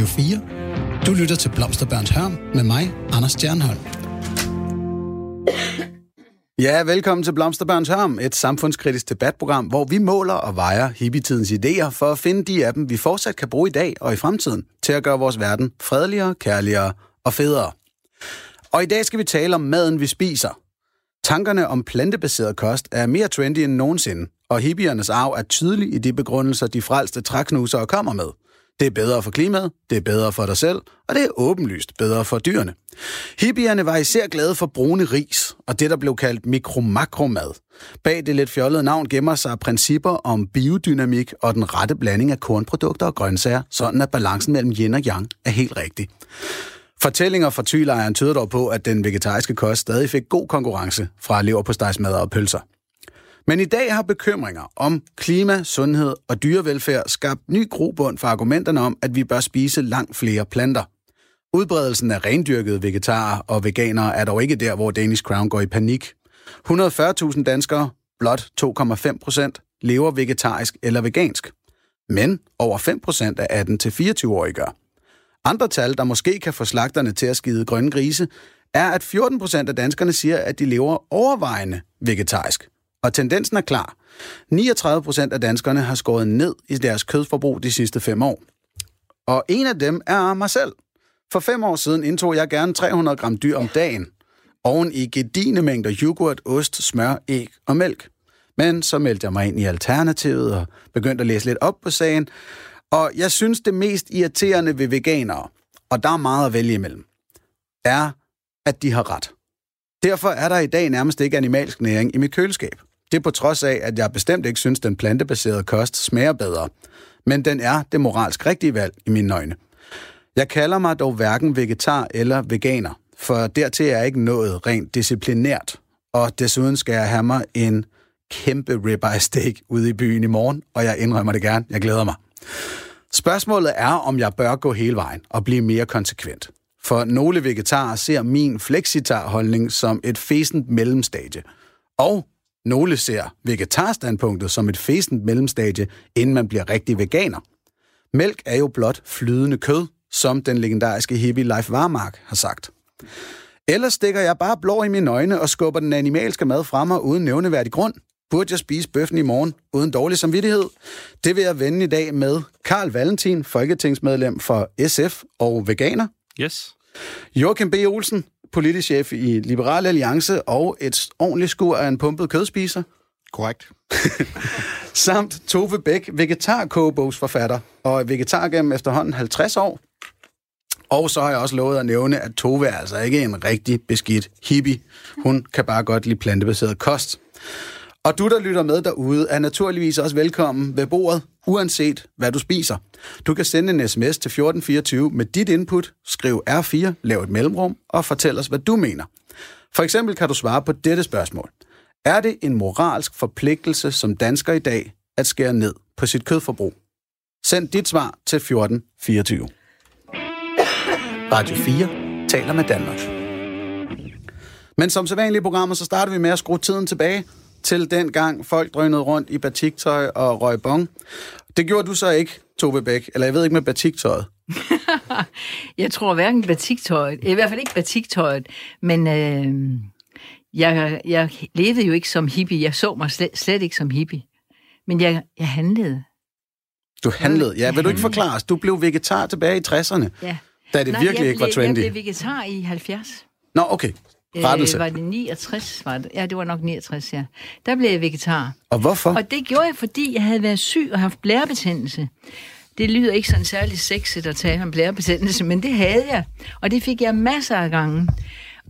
Radio 4. Du lytter til Blomsterbørns Hørn med mig, Anders Stjernholm. Ja, velkommen til Blomsterbørns Hørn, et samfundskritisk debatprogram, hvor vi måler og vejer hippietidens idéer for at finde de af dem, vi fortsat kan bruge i dag og i fremtiden til at gøre vores verden fredeligere, kærligere og federe. Og i dag skal vi tale om maden, vi spiser. Tankerne om plantebaseret kost er mere trendy end nogensinde, og hippiernes arv er tydelig i de begrundelser, de frelste træknusere kommer med. Det er bedre for klimaet, det er bedre for dig selv, og det er åbenlyst bedre for dyrene. Hippierne var især glade for brune ris, og det, der blev kaldt mikro-makromad. Bag det lidt fjollede navn gemmer sig principper om biodynamik og den rette blanding af kornprodukter og grøntsager, sådan at balancen mellem yin og yang er helt rigtig. Fortællinger fra Thylejren tyder dog på, at den vegetariske kost stadig fik god konkurrence fra leverpostejsmad og pølser. Men i dag har bekymringer om klima, sundhed og dyrevelfærd skabt ny grobund for argumenterne om, at vi bør spise langt flere planter. Udbredelsen af rendyrkede vegetarer og veganere er dog ikke der, hvor Danish Crown går i panik. 140.000 danskere, blot 2,5%, lever vegetarisk eller vegansk. Men over 5% af 18-24-årige gør. Andre tal, der måske kan få slagterne til at skide grønne grise, er, at 14% af danskerne siger, at de lever overvejende vegetarisk. Og tendensen er klar. 39% af danskerne har skåret ned i deres kødforbrug de sidste 5 år. Og en af dem er mig selv. For 5 år siden indtog jeg gerne 300 gram dyr om dagen, oven i gedigne mængder yoghurt, ost, smør, æg og mælk. Men så meldte jeg mig ind i Alternativet og begyndte at læse lidt op på sagen. Og jeg synes, det mest irriterende ved veganere, og der er meget at vælge imellem, er, at de har ret. Derfor er der i dag nærmest ikke animalsk næring i mit køleskab. Det er på trods af, at jeg bestemt ikke synes, den plantebaserede kost smager bedre. Men den er det moralsk rigtige valg i mine øjne. Jeg kalder mig dog hverken vegetar eller veganer, for dertil er jeg ikke nået rent disciplinært. Og desuden skal jeg have mig en kæmpe ribeye steak ude i byen i morgen, og jeg indrømmer det gerne. Jeg glæder mig. Spørgsmålet er, om jeg bør gå hele vejen og blive mere konsekvent. For nogle vegetarer ser min flexitar-holdning som et fæsent mellemstadie. Og nogle ser vegetarstandpunktet som et fæsent mellemstadie, inden man bliver rigtig veganer. Mælk er jo blot flydende kød, som den legendariske hippie Life Varmark har sagt. Ellers stikker jeg bare blår i mine øjne og skubber den animalske mad fra mig uden nævneværdig grund. Burde jeg spise bøffen i morgen uden dårlig samvittighed? Det vil jeg vende i dag med Karl Valentin, folketingsmedlem for SF og veganer. Yes. Joachim B. Olsen, politisk chef i Liberal Alliance og et ordentligt skur af en pumpet kødspiser. Korrekt. Samt Tove Bæk, vegetar-kogebogsforfatter og vegetar gennem efterhånden 50 år. Og så har jeg også lovet at nævne, at Tove er altså ikke en rigtig beskidt hippie. Hun kan bare godt lide plantebaseret kost. Og du, der lytter med derude, er naturligvis også velkommen ved bordet, uanset hvad du spiser. Du kan sende en sms til 1424 med dit input, skriv R4, lav et mellemrum og fortæl os, hvad du mener. For eksempel kan du svare på dette spørgsmål. Er det en moralsk forpligtelse som dansker i dag at skære ned på sit kødforbrug? Send dit svar til 1424. Radio 4 taler med Danmark. Men som sædvanligt i programmet, så starter vi med at skrue tiden tilbage til den gang folk drønede rundt i batiktøj og røg bong. Det gjorde du så ikke, Tove Bæk, eller jeg ved ikke med batiktøjet. Jeg tror hverken batiktøjet, i hvert fald ikke batiktøjet, men jeg levede jo ikke som hippie, jeg så mig slet ikke som hippie, men jeg handlede. Du handlede? Ja, vil du ikke forklare os? Du blev vegetar tilbage i 60'erne, ja. Da det virkelig ikke var trendy. Jeg blev vegetar i 70. Nå, okay. Var det 69? Var det? Ja, det var nok 69, ja. Der blev jeg vegetar. Og hvorfor? Og det gjorde jeg, fordi jeg havde været syg og haft blærebetændelse. Det lyder ikke sådan særlig sexet at tale om blærebetændelse, men det havde jeg. Og det fik jeg masser af gange.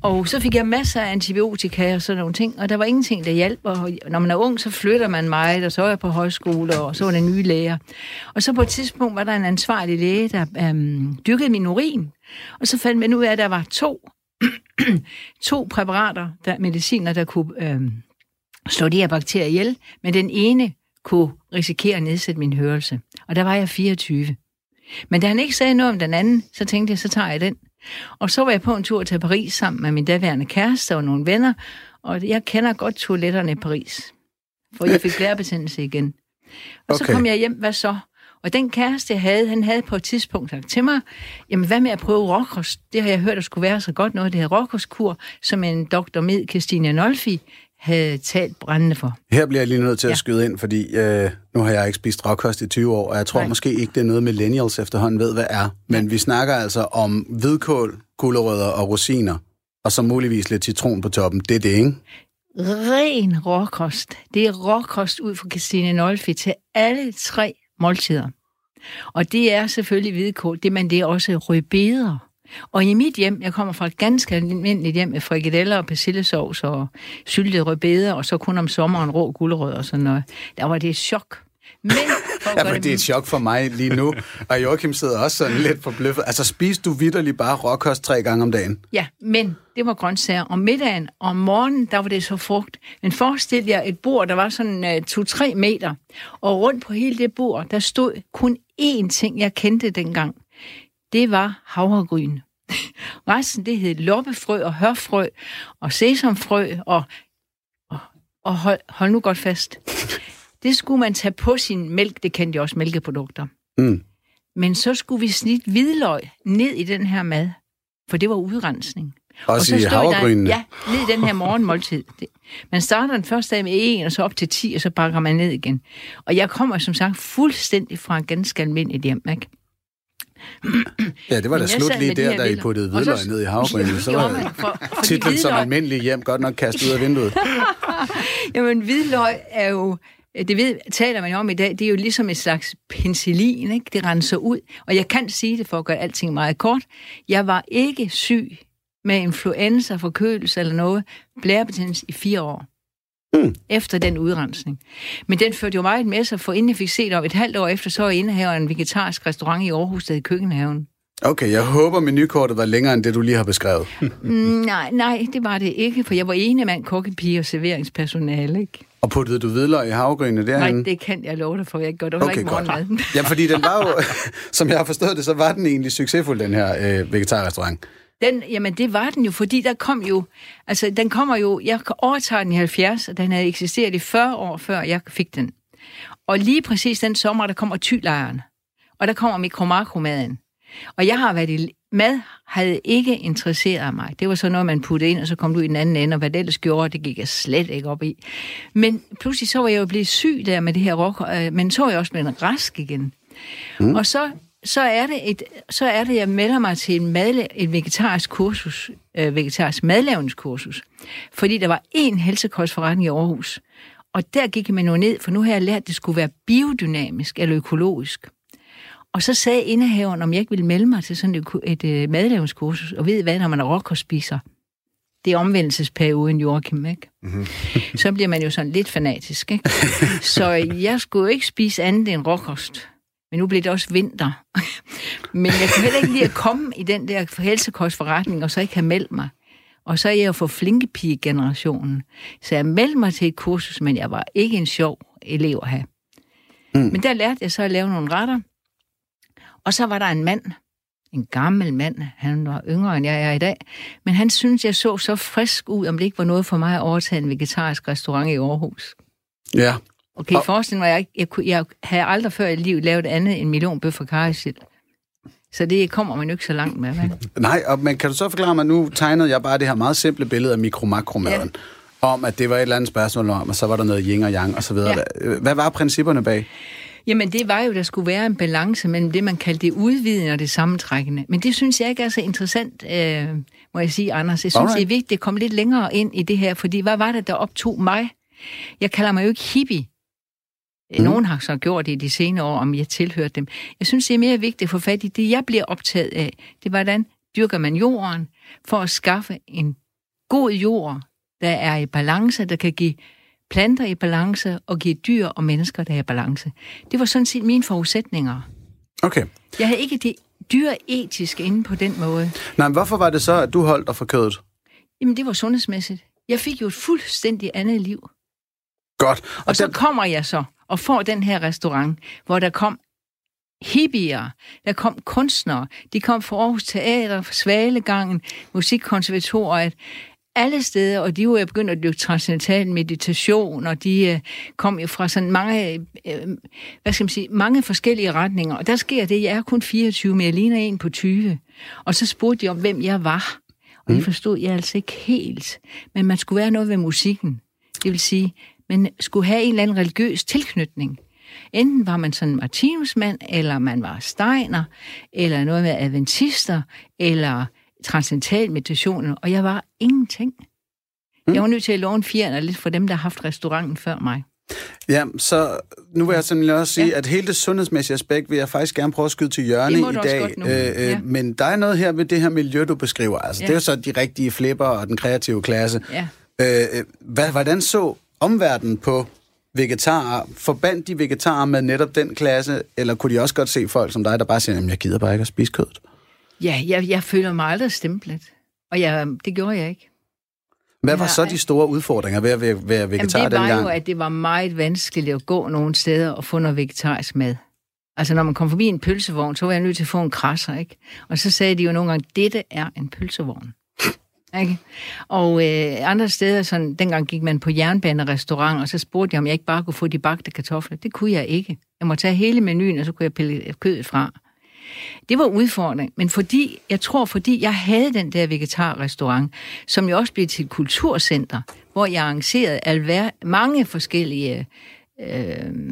Og så fik jeg masser af antibiotika og sådan nogle ting, og der var ingenting, der hjalp. Og når man er ung, så flytter man meget, og så var jeg på højskole, og så var der nye læger. Og så på et tidspunkt var der en ansvarlig læge, der dyrkede min urin. Og så fandt man ud af, at der var to præparater, mediciner, der kunne slå de her bakterier ihjel, men den ene kunne risikere at nedsætte min hørelse. Og der var jeg 24. Men da han ikke sagde noget om den anden, så tænkte jeg, så tager jeg den. Og så var jeg på en tur til Paris sammen med min daværende kæreste og nogle venner, og jeg kender godt toiletterne i Paris, for jeg fik blærebetændelse igen. Og så kom jeg hjem, hvad så? Og den kæreste, jeg havde, han havde på et tidspunkt sagt til mig, jamen hvad med at prøve råkost? Det har jeg hørt, der skulle være så godt noget, det her råkostkur, som en doktor med Kirsten Nolfi havde talt brændende for. Her bliver jeg lige nødt til at skyde ind, fordi nu har jeg ikke spist råkost i 20 år, og jeg tror måske ikke, det er noget millennials efterhånden ved, hvad er. Men vi snakker altså om hvidkål, gulerødder og rosiner, og så muligvis lidt citron på toppen. Det er det, ikke? Ren råkost. Det er råkost ud fra Kirsten Nolfi til alle tre måltider. Og det er selvfølgelig hvidkål, det er også rødbeder. Og i mit hjem, jeg kommer fra et ganske almindeligt hjem med frikadeller og persillesovs og syltede rødbeder, og så kun om sommeren rå gulerødder og sådan noget. Der var det et chok. Men det er et chok for mig lige nu. Og Joachim sidder også sådan lidt forbløffet. Altså spiser du vitterligt bare råkost 3 gange om dagen? Ja, men det var grøntsager. Om middagen og om morgenen, der var det så frugt. Men forestil jer et bord, der var sådan 2-3 meter. Og rundt på hele det bord, der stod kun én ting, jeg kendte dengang. Det var havregryn. Resten, det hed loppefrø og hørfrø og sesamfrø og hold nu godt fast. Det skulle man tage på sin mælk, det kendte jeg også mælkeprodukter. Mm. Men så skulle vi snitte hvidløg ned i den her mad, for det var udrensning. Også og så havregrynene? Ja, ned i den her morgenmåltid. Man starter den første dag med 1, og så op til 10, og så bakker man ned igen. Og jeg kommer som sagt fuldstændig fra en ganske almindelig hjem, ikke? Ja, det var da slut lige der I puttede hvidløg ned i havregrynene. Så var titlen som almindelig hjem godt nok kastet ud af vinduet. Jamen, hvidløg er jo... taler man jo om i dag, det er jo ligesom et slags penicillin, ikke? Det renser ud. Og jeg kan sige det for at gøre alting meget kort. Jeg var ikke syg med influenza, forkølelse eller noget, blærebetændelse i 4 år. Efter den udrensning. Men den førte jo meget med sig, for inden jeg fik set om 1,5 år efter, så var indehaveren en vegetarisk restaurant i Aarhus, der hed Køkkenhaven. Okay, jeg håber menukortet var længere end det, du lige har beskrevet. Nej, det var det ikke, for jeg var ene mand, kokkepige og serveringspersonale, ikke? Og puttede du hvidløg i havregrynene derinde? Nej, det kan jeg love dig for. Jeg gør det ikke morgenmaden. Ja, fordi den var jo, som jeg har forstået det, så var den egentlig succesfuld, den her vegetarrestaurant. Jamen det var den jo, fordi der kom jo... Altså, den kommer jo... Jeg overtager den i 70, og den havde eksisteret i 40 år, før jeg fik den. Og lige præcis den sommer, der kommer tylejren. Og der kommer mikromarkomaden. Og jeg har været i... Mad havde ikke interesseret mig. Det var så noget, man puttede ind, og så kom du i den anden ende, og hvad det ellers gjorde, det gik jeg slet ikke op i. Men pludselig så var jeg jo blevet syg der med det her rock, men så var jeg også blevet rask igen. Mm. Og så er det, jeg melder mig til et vegetarisk kursus, vegetarisk madlavningskursus, fordi der var én helsekostforretning i Aarhus, og der gik man jo ned, for nu har jeg lært, at det skulle være biodynamisk eller økologisk. Og så sagde indehaveren, om jeg ikke ville melde mig til sådan et madlavningskursus, og ved hvad, når man er råkostspiser. Det er omvendelsesperioden, Joachim, ikke? Mm-hmm. Så bliver man jo sådan lidt fanatisk, ikke? Så jeg skulle jo ikke spise andet end råkost. Men nu blev det også vinter. Men jeg kunne heller ikke lide at komme i den der helsekostforretning, og så ikke have meldt mig. Og så er jeg jo for flinkepige-generationen. Så jeg meldte mig til et kursus, men jeg var ikke en sjov elev at have. Mm. Men der lærte jeg så at lave nogle retter. Og så var der en mand, en gammel mand, han var yngre end jeg er i dag, men han syntes, jeg så frisk ud, om det ikke var noget for mig at overtage en vegetarisk restaurant i Aarhus. Ja. Okay, forresten var jeg havde aldrig før i livet lavet andet end millionbøf og karrysild. Så det kommer man jo ikke så langt med, vel? Nej, men kan du så forklare mig, nu tegnede jeg bare det her meget simple billede af mikromakromaden, om at det var et eller andet spørgsmål om, og så var der noget yin og yang og så videre. Ja. Hvad var principperne bag? Jamen, det var jo, der skulle være en balance mellem det, man kaldte det udvidende og det sammentrækkende. Men det synes jeg ikke er så interessant, må jeg sige, Anders. Jeg synes, det er vigtigt at komme lidt længere ind i det her, fordi hvad var det, der optog mig? Jeg kalder mig jo ikke hippie. Nogen har så gjort det i de senere år, om jeg tilhørte dem. Jeg synes, det er mere vigtigt at få fat i det, jeg bliver optaget af. Det er, hvordan dyrker man jorden for at skaffe en god jord, der er i balance, der kan give planter i balance og give dyr og mennesker, der er i balance. Det var sådan set mine forudsætninger. Okay. Jeg havde ikke det dyretiske inde på den måde. Nej, men hvorfor var det så, at du holdt dig for kødet? Jamen, det var sundhedsmæssigt. Jeg fik jo et fuldstændig andet liv. Godt. Og så kommer jeg så og får den her restaurant, hvor der kom hippier, der kom kunstnere. De kom fra Aarhus Teater, fra Svalegangen, Musikkonservatoriet. alle steder, og de var begyndt at dyrke transcendental meditation, og de kom jo fra sådan mange, mange forskellige retninger. Og der sker det, jeg er kun 24, men jeg ligner en på 20. Og så spurgte de om, hvem jeg var. Og det forstod jeg altså ikke helt. Men man skulle være noget ved musikken. Det vil sige, man skulle have en eller anden religiøs tilknytning. Enten var man sådan en Martinusmand, eller man var Steiner, eller noget med adventister, eller transcendental meditation, og jeg var ingenting. Jeg var nødt til at låne fjerne lidt for dem, der har haft restauranten før mig. Ja, så nu vil jeg simpelthen også sige, at hele det sundhedsmæssige aspekt vil jeg faktisk gerne prøve at skyde til hjørne i dag. Men der er noget her ved det her miljø, du beskriver. Altså, det er jo så de rigtige flipper og den kreative klasse. Hvordan så omverdenen på vegetarer? Forbandt de vegetarer med netop den klasse, eller kunne de også godt se folk som dig, der bare siger, jamen jeg gider bare ikke at spise kødet? Ja, jeg føler mig aldrig stemplet, og det gjorde jeg ikke. Hvad var så de store udfordringer ved at være vegetar dengang? Det var jo, at det var meget vanskeligt at gå nogle steder og få noget vegetarisk mad. Altså, når man kom forbi en pølsevogn, så var jeg nødt til at få en krasser, ikke? Og så sagde de jo nogle gange, dette er en pølsevogn. Okay. Og andre steder, sådan, dengang gik man på jernbanerestaurant, og så spurgte jeg, om jeg ikke bare kunne få de bagte kartofler. Det kunne jeg ikke. Jeg måtte tage hele menuen, og så kunne jeg pille kødet fra. Det var udfordring, men fordi jeg havde den der vegetarrestaurant, som jo også blev til et kulturcenter, hvor jeg arrangerede mange forskellige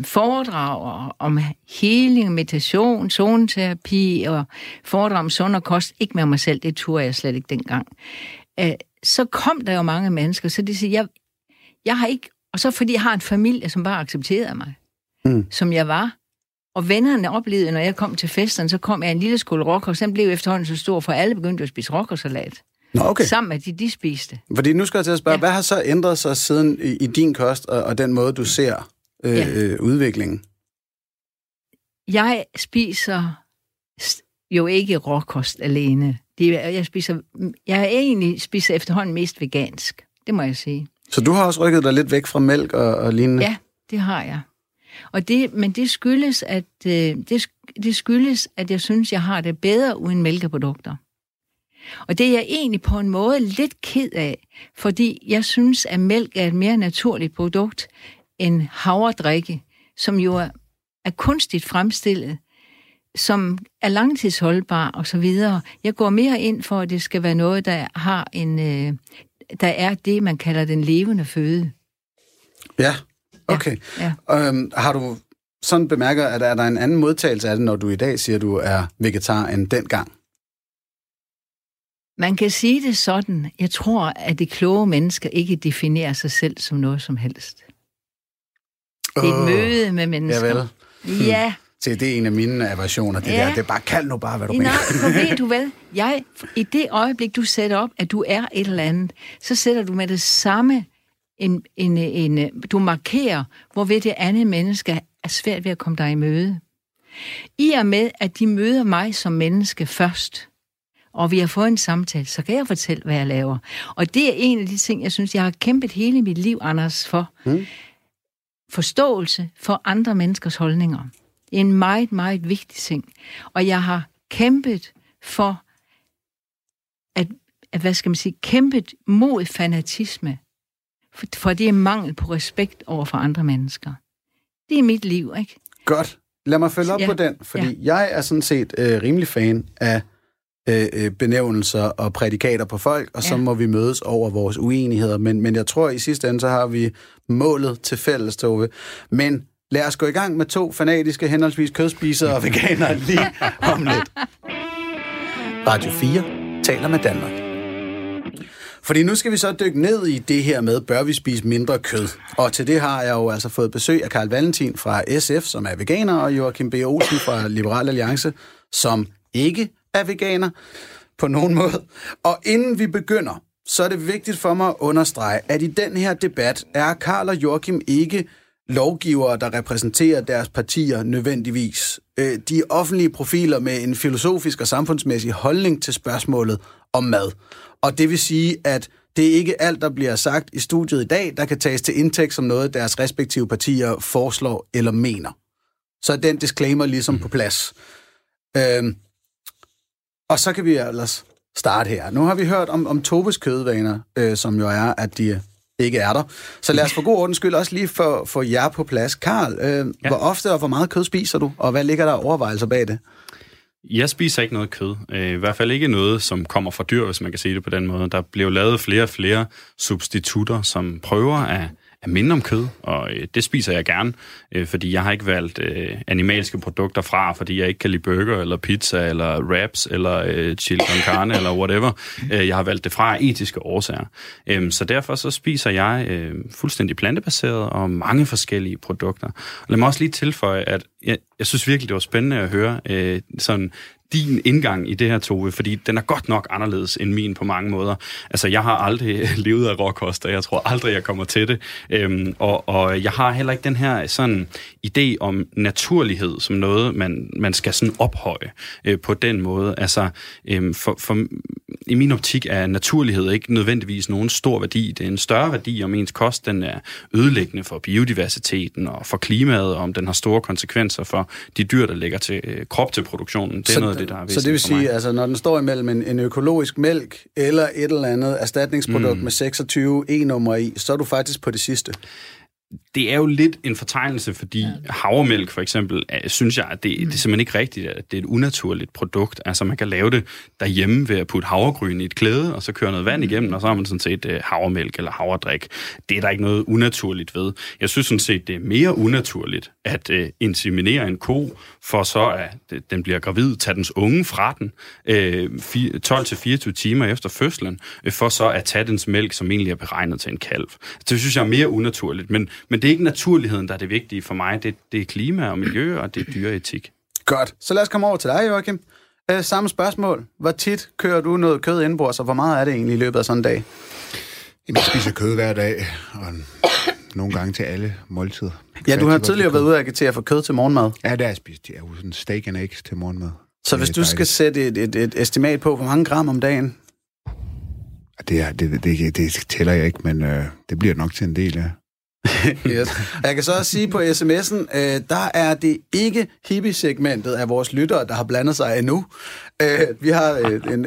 foredrag om healing, meditation, zoneterapi og foredrag om sund og kost. Ikke med mig selv, det turde jeg slet ikke dengang. Så kom der jo mange mennesker, så de siger, jeg har ikke... Og så fordi jeg har en familie, som bare accepterede mig, som jeg var. Og vennerne oplevede, når jeg kom til festen, så kom jeg en lille skole rocker, og så blev efterhånden så stor, for alle begyndte at spise rockersalat. Nå, okay. Sammen med de spiste. Fordi nu skal jeg til at spørge, hvad har så ændret sig siden i din kost og den måde, du ser udviklingen? Jeg spiser jo ikke råkost alene. Jeg spiser efterhånden mest vegansk, det må jeg sige. Så du har også rykket dig lidt væk fra mælk og lignende? Ja, det har jeg. Men det skyldes, at jeg synes, jeg har det bedre uden mælkeprodukter. Og det er jeg egentlig på en måde lidt ked af, fordi jeg synes, at mælk er et mere naturligt produkt end havredrikke, som jo er kunstigt fremstillet, som er langtidsholdbar og så videre. Jeg går mere ind for, at det skal være noget, der er det, man kalder den levende føde. Ja. Okay. Ja, ja. Har du sådan bemærket, at er der en anden modtagelse af det, når du i dag siger, at du er vegetar, end dengang? Man kan sige det sådan. Jeg tror, at de kloge mennesker ikke definerer sig selv som noget som helst. Det er et møde med mennesker. Javel. Ja. Det er en af mine aversioner, det der. Det er bare, kald nu bare, hvad du mener. Nej, for ved du hvad? I det øjeblik, du sætter op, at du er et eller andet, så sætter du med det samme du markerer, hvorved det andet menneske er svært ved at komme dig i møde. I og med, at de møder mig som menneske først, og vi har fået en samtale, så kan jeg fortælle, hvad jeg laver. Og det er en af de ting, jeg synes, jeg har kæmpet hele mit liv, Anders, for. Forståelse for andre menneskers holdninger. Det er en meget, meget vigtig ting. Og jeg har kæmpet for kæmpet mod fanatisme. For det er mangel på respekt over for andre mennesker. Det er mit liv, ikke? Godt. Lad mig følge op på den, fordi jeg er sådan set rimelig fan af benævnelser og prædikater på folk, og så må vi mødes over vores uenigheder. Men jeg tror, i sidste ende, så har vi målet til fælles, Tove. Men lad os gå i gang med 2 fanatiske henholdsvis kødspisere og veganere lige om lidt. Radio 4 taler med Danmark. Fordi nu skal vi så dykke ned i det her med, bør vi spise mindre kød? Og til det har jeg jo altså fået besøg af Karl Valentin fra SF, som er veganer, og Joachim B. Olsen fra Liberal Alliance, som ikke er veganer på nogen måde. Og inden vi begynder, så er det vigtigt for mig at understrege, at i den her debat er Karl og Joachim ikke lovgivere, der repræsenterer deres partier nødvendigvis. De offentlige profiler med en filosofisk og samfundsmæssig holdning til spørgsmålet om mad. Og det vil sige, at det ikke er alt, der bliver sagt i studiet i dag, der kan tages til indtægt som noget, deres respektive partier foreslår eller mener. Så er den disclaimer ligesom på plads. Og så kan vi ellers starte her. Nu har vi hørt om Toves kødvaner, som jo er, at de ikke er der. Så lad os for god ordens skyld også lige få jer på plads. Karl, hvor ofte og hvor meget kød spiser du, og hvad ligger der overvejelser bag det? Jeg spiser ikke noget kød. I hvert fald ikke noget, som kommer fra dyr, hvis man kan sige det på den måde. Der bliver lavet flere og flere substitutter, som prøver at minde om kød, og det spiser jeg gerne, fordi jeg har ikke valgt animalske produkter fra, fordi jeg ikke kan lide burger, eller pizza, eller wraps, eller chili con carne, eller whatever. Jeg har valgt det fra etiske årsager. Så derfor så spiser jeg fuldstændig plantebaseret og mange forskellige produkter. Lad mig også lige tilføje, at jeg synes virkelig, det var spændende at høre sådan din indgang i det her, Tove, fordi den er godt nok anderledes end min på mange måder. Altså, jeg har aldrig levet af råkost, og jeg tror aldrig, jeg kommer til det. Og jeg har heller ikke den her sådan idé om naturlighed som noget, man skal sådan ophøje på den måde. Altså, i min optik er naturlighed ikke nødvendigvis nogen stor værdi. Det er en større værdi, om ens kost den er ødelæggende for biodiversiteten og for klimaet, og om den har store konsekvenser for de dyr, der lægger til krop til produktionen. Det er noget. Så det vil sige, altså, når den står imellem en økologisk mælk eller et eller andet erstatningsprodukt med 26 E-nummer i, så er du faktisk på det sidste. Det er jo lidt en fortegnelse, fordi havremælk for eksempel, synes jeg, at det er simpelthen ikke rigtigt, at det er et unaturligt produkt. Altså man kan lave det derhjemme ved at putte havregryn i et klæde, og så køre noget vand igennem, og så har man sådan set havremælk eller havredrik. Det er der ikke noget unaturligt ved. Jeg synes sådan set, det er mere unaturligt at inseminere en ko, for så at den bliver gravid, tage dens unge fra den 12-24 timer efter fødslen, for så at tage dens mælk, som egentlig er beregnet til en kalv. Det synes jeg er mere unaturligt, men det er ikke naturligheden, der er det vigtige for mig. Det er klima og miljø, og det er dyreetik. Godt. Så lad os komme over til dig, Joachim. Samme spørgsmål. Hvor tit kører du noget kød indenbords, og hvor meget er det egentlig i løbet af sådan en dag? Jeg spiser kød hver dag, og nogle gange til alle måltider. Ja, du har tidligere været ude at agitere for kød til morgenmad. Ja, det har jeg spist. Jeg har sådan steak and eggs til morgenmad. Så hvis du skal sætte et estimat på, hvor mange gram om dagen? Det tæller jeg ikke, men det bliver nok til en del af. Yes. Jeg kan så også sige på sms'en, der er det ikke hippie-segmentet af vores lyttere, der har blandet sig endnu. Vi har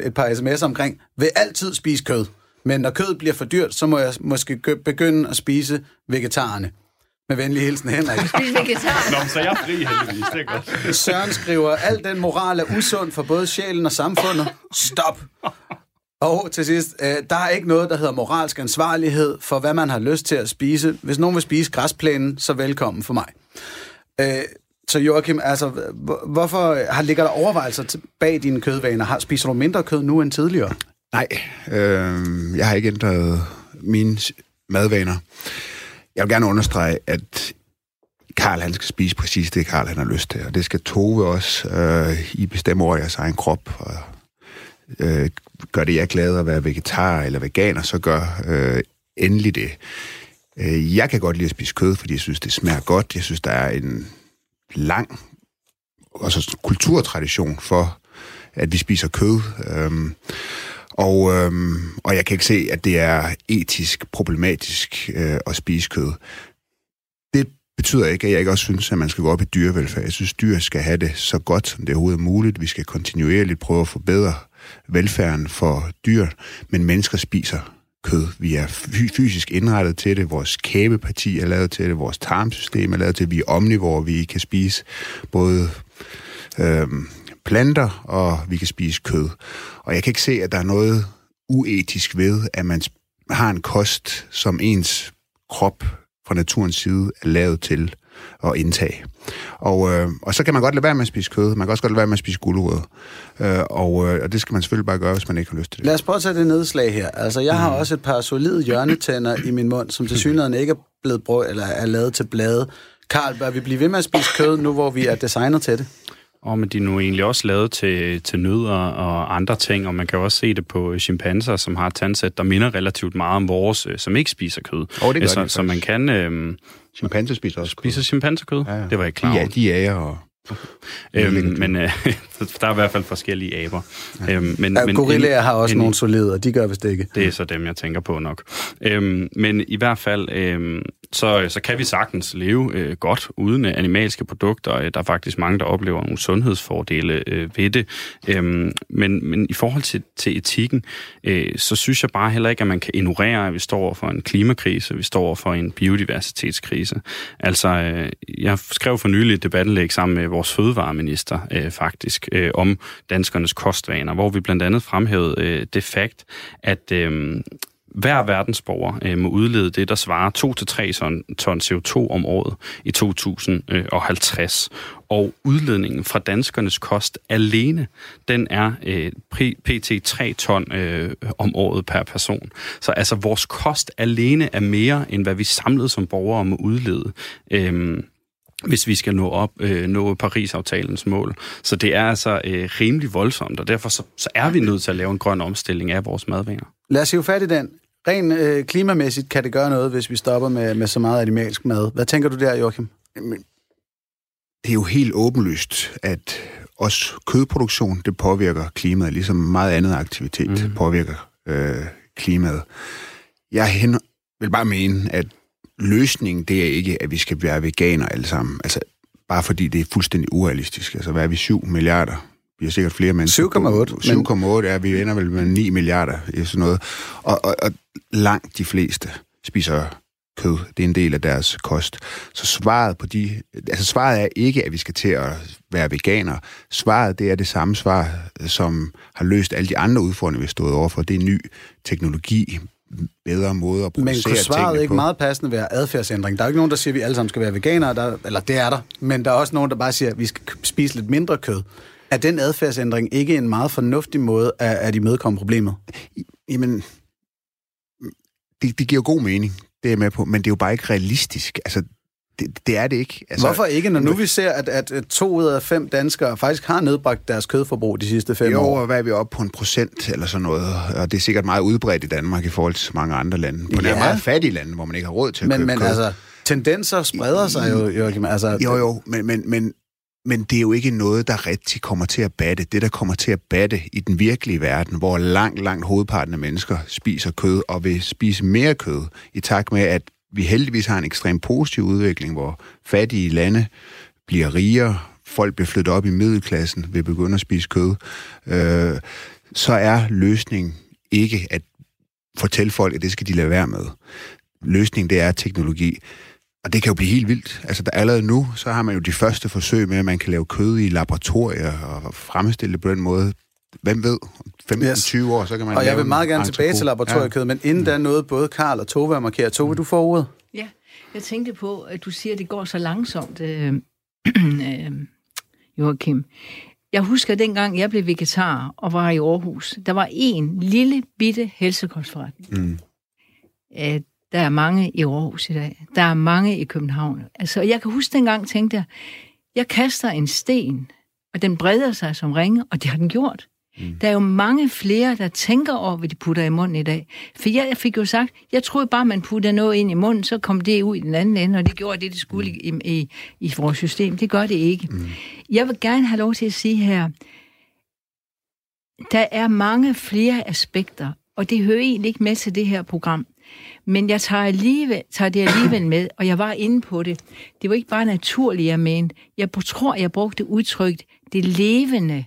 et par sms'er omkring, vil altid spise kød, men når kød bliver for dyrt, så må jeg måske begynde at spise vegetarerne. Med venlig hilsen, Henrik. Spis vegetar. Nå, så jeg er fri, heldigvis. Det er godt. Søren skriver, al den moral er usund for både sjælen og samfundet. Stop! Og til sidst, der er ikke noget, der hedder moralsk ansvarlighed for, hvad man har lyst til at spise. Hvis nogen vil spise græsplænen, så velkommen for mig. Så Joachim, altså, hvorfor ligger der overvejelser bag dine kødvaner? Spiser du mindre kød nu end tidligere? Nej, jeg har ikke ændret mine madvaner. Jeg vil gerne understrege, at Karl han skal spise præcis det, Karl han har lyst til. Og det skal Tove også. I bestemmer over jeres egen krop og gør det, jeg er glad at være vegetar eller veganer, så gør endelig det. Jeg kan godt lide at spise kød, fordi jeg synes, det smager godt. Jeg synes, der er en lang også kulturtradition for, at vi spiser kød. Og jeg kan ikke se, at det er etisk problematisk at spise kød. Det betyder ikke, at jeg ikke også synes, at man skal gå op i dyrevelfærd. Jeg synes, dyr skal have det så godt, som det overhovedet er muligt. Vi skal kontinuerligt prøve at forbedre velfærden for dyr, men mennesker spiser kød. Vi er fysisk indrettet til det, vores kæbeparti er lavet til det, vores tarmsystem er lavet til det, vi er omnivore, vi kan spise både planter, og vi kan spise kød. Og jeg kan ikke se, at der er noget uetisk ved, at man har en kost, som ens krop fra naturens side er lavet til at indtage. Og så kan man godt lade være med at spise kød. Man kan også godt lade være med at spise gulerødder. Og det skal man selvfølgelig bare gøre, hvis man ikke har lyst til det. Lad os prøve at tage det nedslag her. Altså, jeg har også et par solide hjørnetænder i min mund, som tilsyneladende ikke er blevet brugt, eller er lavet til blade. Karl, bør vi blive ved med at spise kød, nu hvor vi er designer til det? Men de er nu egentlig også lavet til nødder og andre ting, og man kan også se det på chimpanser, som har et tandsæt, der minder relativt meget om vores, som ikke spiser kød. Det gør de, så man kan... Chimpanser spiser også kød. Spiser chimpanser kød? Ja. Det var jeg ikke klar over. Ja, de æger og... men Så der er i hvert fald forskellige aber. Ja. Men gorillaer har også nogle solide, og de gør vist ikke. Det er så dem, jeg tænker på nok. Men i hvert fald, så kan vi sagtens leve godt uden animalske produkter. Der er faktisk mange, der oplever nogle sundhedsfordele ved det. Men i forhold til etikken, så synes jeg bare heller ikke, at man kan ignorere, at vi står over for en klimakrise, vi står over for en biodiversitetskrise. Altså, jeg skrev for nylig et debatindlæg sammen med vores fødevareminister faktisk, om danskernes kostvaner, hvor vi blandt andet fremhævede det fakt, at hver verdensborger må udlede det, der svarer 2-3 ton CO2 om året i 2050. Og udledningen fra danskernes kost alene, den er pt. 3 ton om året per person. Så altså vores kost alene er mere, end hvad vi samlet som borgere må udlede, hvis vi skal nå Paris-aftalens mål. Så det er altså rimelig voldsomt, og derfor så er vi nødt til at lave en grøn omstilling af vores madvaner. Lad os hive fat i den. Rent klimamæssigt kan det gøre noget, hvis vi stopper med så meget animalsk mad. Hvad tænker du der, Joachim? Det er jo helt åbenlyst, at også kødproduktion, det påvirker klimaet, ligesom meget andet aktivitet påvirker klimaet. Jeg vil bare mene, at løsningen, det er ikke, at vi skal være veganer alle sammen. Altså, bare fordi det er fuldstændig urealistisk. Altså, hvad er vi? 7 milliarder? Vi er sikkert flere mennesker. 7,8 er, vi ender vel med 9 milliarder, eller sådan noget. Og langt de fleste spiser kød. Det er en del af deres kost. Så svaret på svaret er ikke, at vi skal til at være veganer. Svaret, det er det samme svar, som har løst alle de andre udfordringer, vi har stået overfor. Det er ny teknologi, bedre måder at producere tingene på. Men kunne svaret ikke meget passende være adfærdsændring? Der er jo ikke nogen, der siger, at vi alle sammen skal være veganere, eller det er der, men der er også nogen, der bare siger, at vi skal spise lidt mindre kød. Er den adfærdsændring ikke en meget fornuftig måde at imødekomme problemet? Jamen, det giver god mening, det er jeg med på, men det er jo bare ikke realistisk. Altså, det er det ikke. Altså, hvorfor ikke, når nu vi ser, at 2 ud af 5 danskere faktisk har nedbragt deres kødforbrug de sidste 5 år? Jo, hvad er vi oppe på 1% eller sådan noget? Og det er sikkert meget udbredt i Danmark i forhold til mange andre lande. På nær meget fattige lande, hvor man ikke har råd til at købe kød. Altså, tendenser spreder sig jo, Joachim. Altså, men det er jo ikke noget, der rigtig kommer til at batte. Det, der kommer til at batte i den virkelige verden, hvor langt hovedparten af mennesker spiser kød og vil spise mere kød, i takt med, at vi heldigvis har en ekstremt positiv udvikling, hvor fattige lande bliver rigere, folk bliver flyttet op i middelklassen, vil begynde at spise kød, så er løsningen ikke at fortælle folk, at det skal de lade være med. Løsningen, det er teknologi. Og det kan jo blive helt vildt. Altså, allerede nu, så har man jo de første forsøg med, at man kan lave kød i laboratorier og fremstille det på den måde. Hvem ved? 15-20 år, så kan man... Og jeg vil meget gerne tilbage til laboratoriekød, men inden da nåede både Karl og Tove at markere. Tove, du får ordet? Ja, jeg tænkte på, at du siger, at det går så langsomt, Joachim. Jeg husker dengang, jeg blev vegetar og var i Aarhus. Der var en lille bitte helsekostforretning. Der er mange i Aarhus i dag. Der er mange i København. Altså, jeg kan huske dengang, tænkte jeg kaster en sten, og den breder sig som ringe, og det har den gjort. Der er jo mange flere, der tænker over, hvad de putter i munden i dag. For jeg fik jo sagt, jeg troede bare, man putter noget ind i munden, så kom det ud i den anden ende, og det gjorde det skulle i vores system. Det gør det ikke. Jeg vil gerne have lov til at sige her, der er mange flere aspekter, og det hører egentlig ikke med til det her program. Men jeg tager det alligevel med, og jeg var inde på det. Det var ikke bare naturligt, jeg mente. Jeg tror, jeg brugte udtrykt det levende.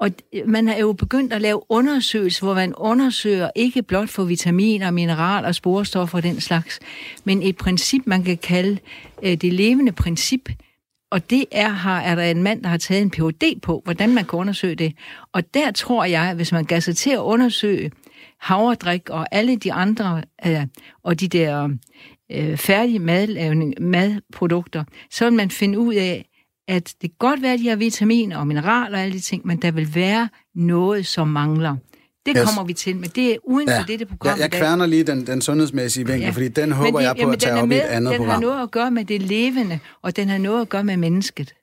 Og man er jo begyndt at lave undersøgelser, hvor man undersøger ikke blot for vitaminer, mineraler, sporestoffer og den slags, men et princip, man kan kalde det levende princip. Og det er der en mand, der har taget en Ph.D. på, hvordan man kan undersøge det. Og der tror jeg, hvis man gasser til at undersøge havredrik og alle de andre, og de der færdige madprodukter, så vil man finde ud af, at det kan godt være, at de har vitaminer og mineraler og alle de ting, men der vil være noget, som mangler. Det kommer vi til, men det er uden for dette program. Jeg kværner lige den sundhedsmæssige vinkel, fordi den håber jeg på at tage op i et andet program. Den har noget at gøre med det levende, og den har noget at gøre med mennesket.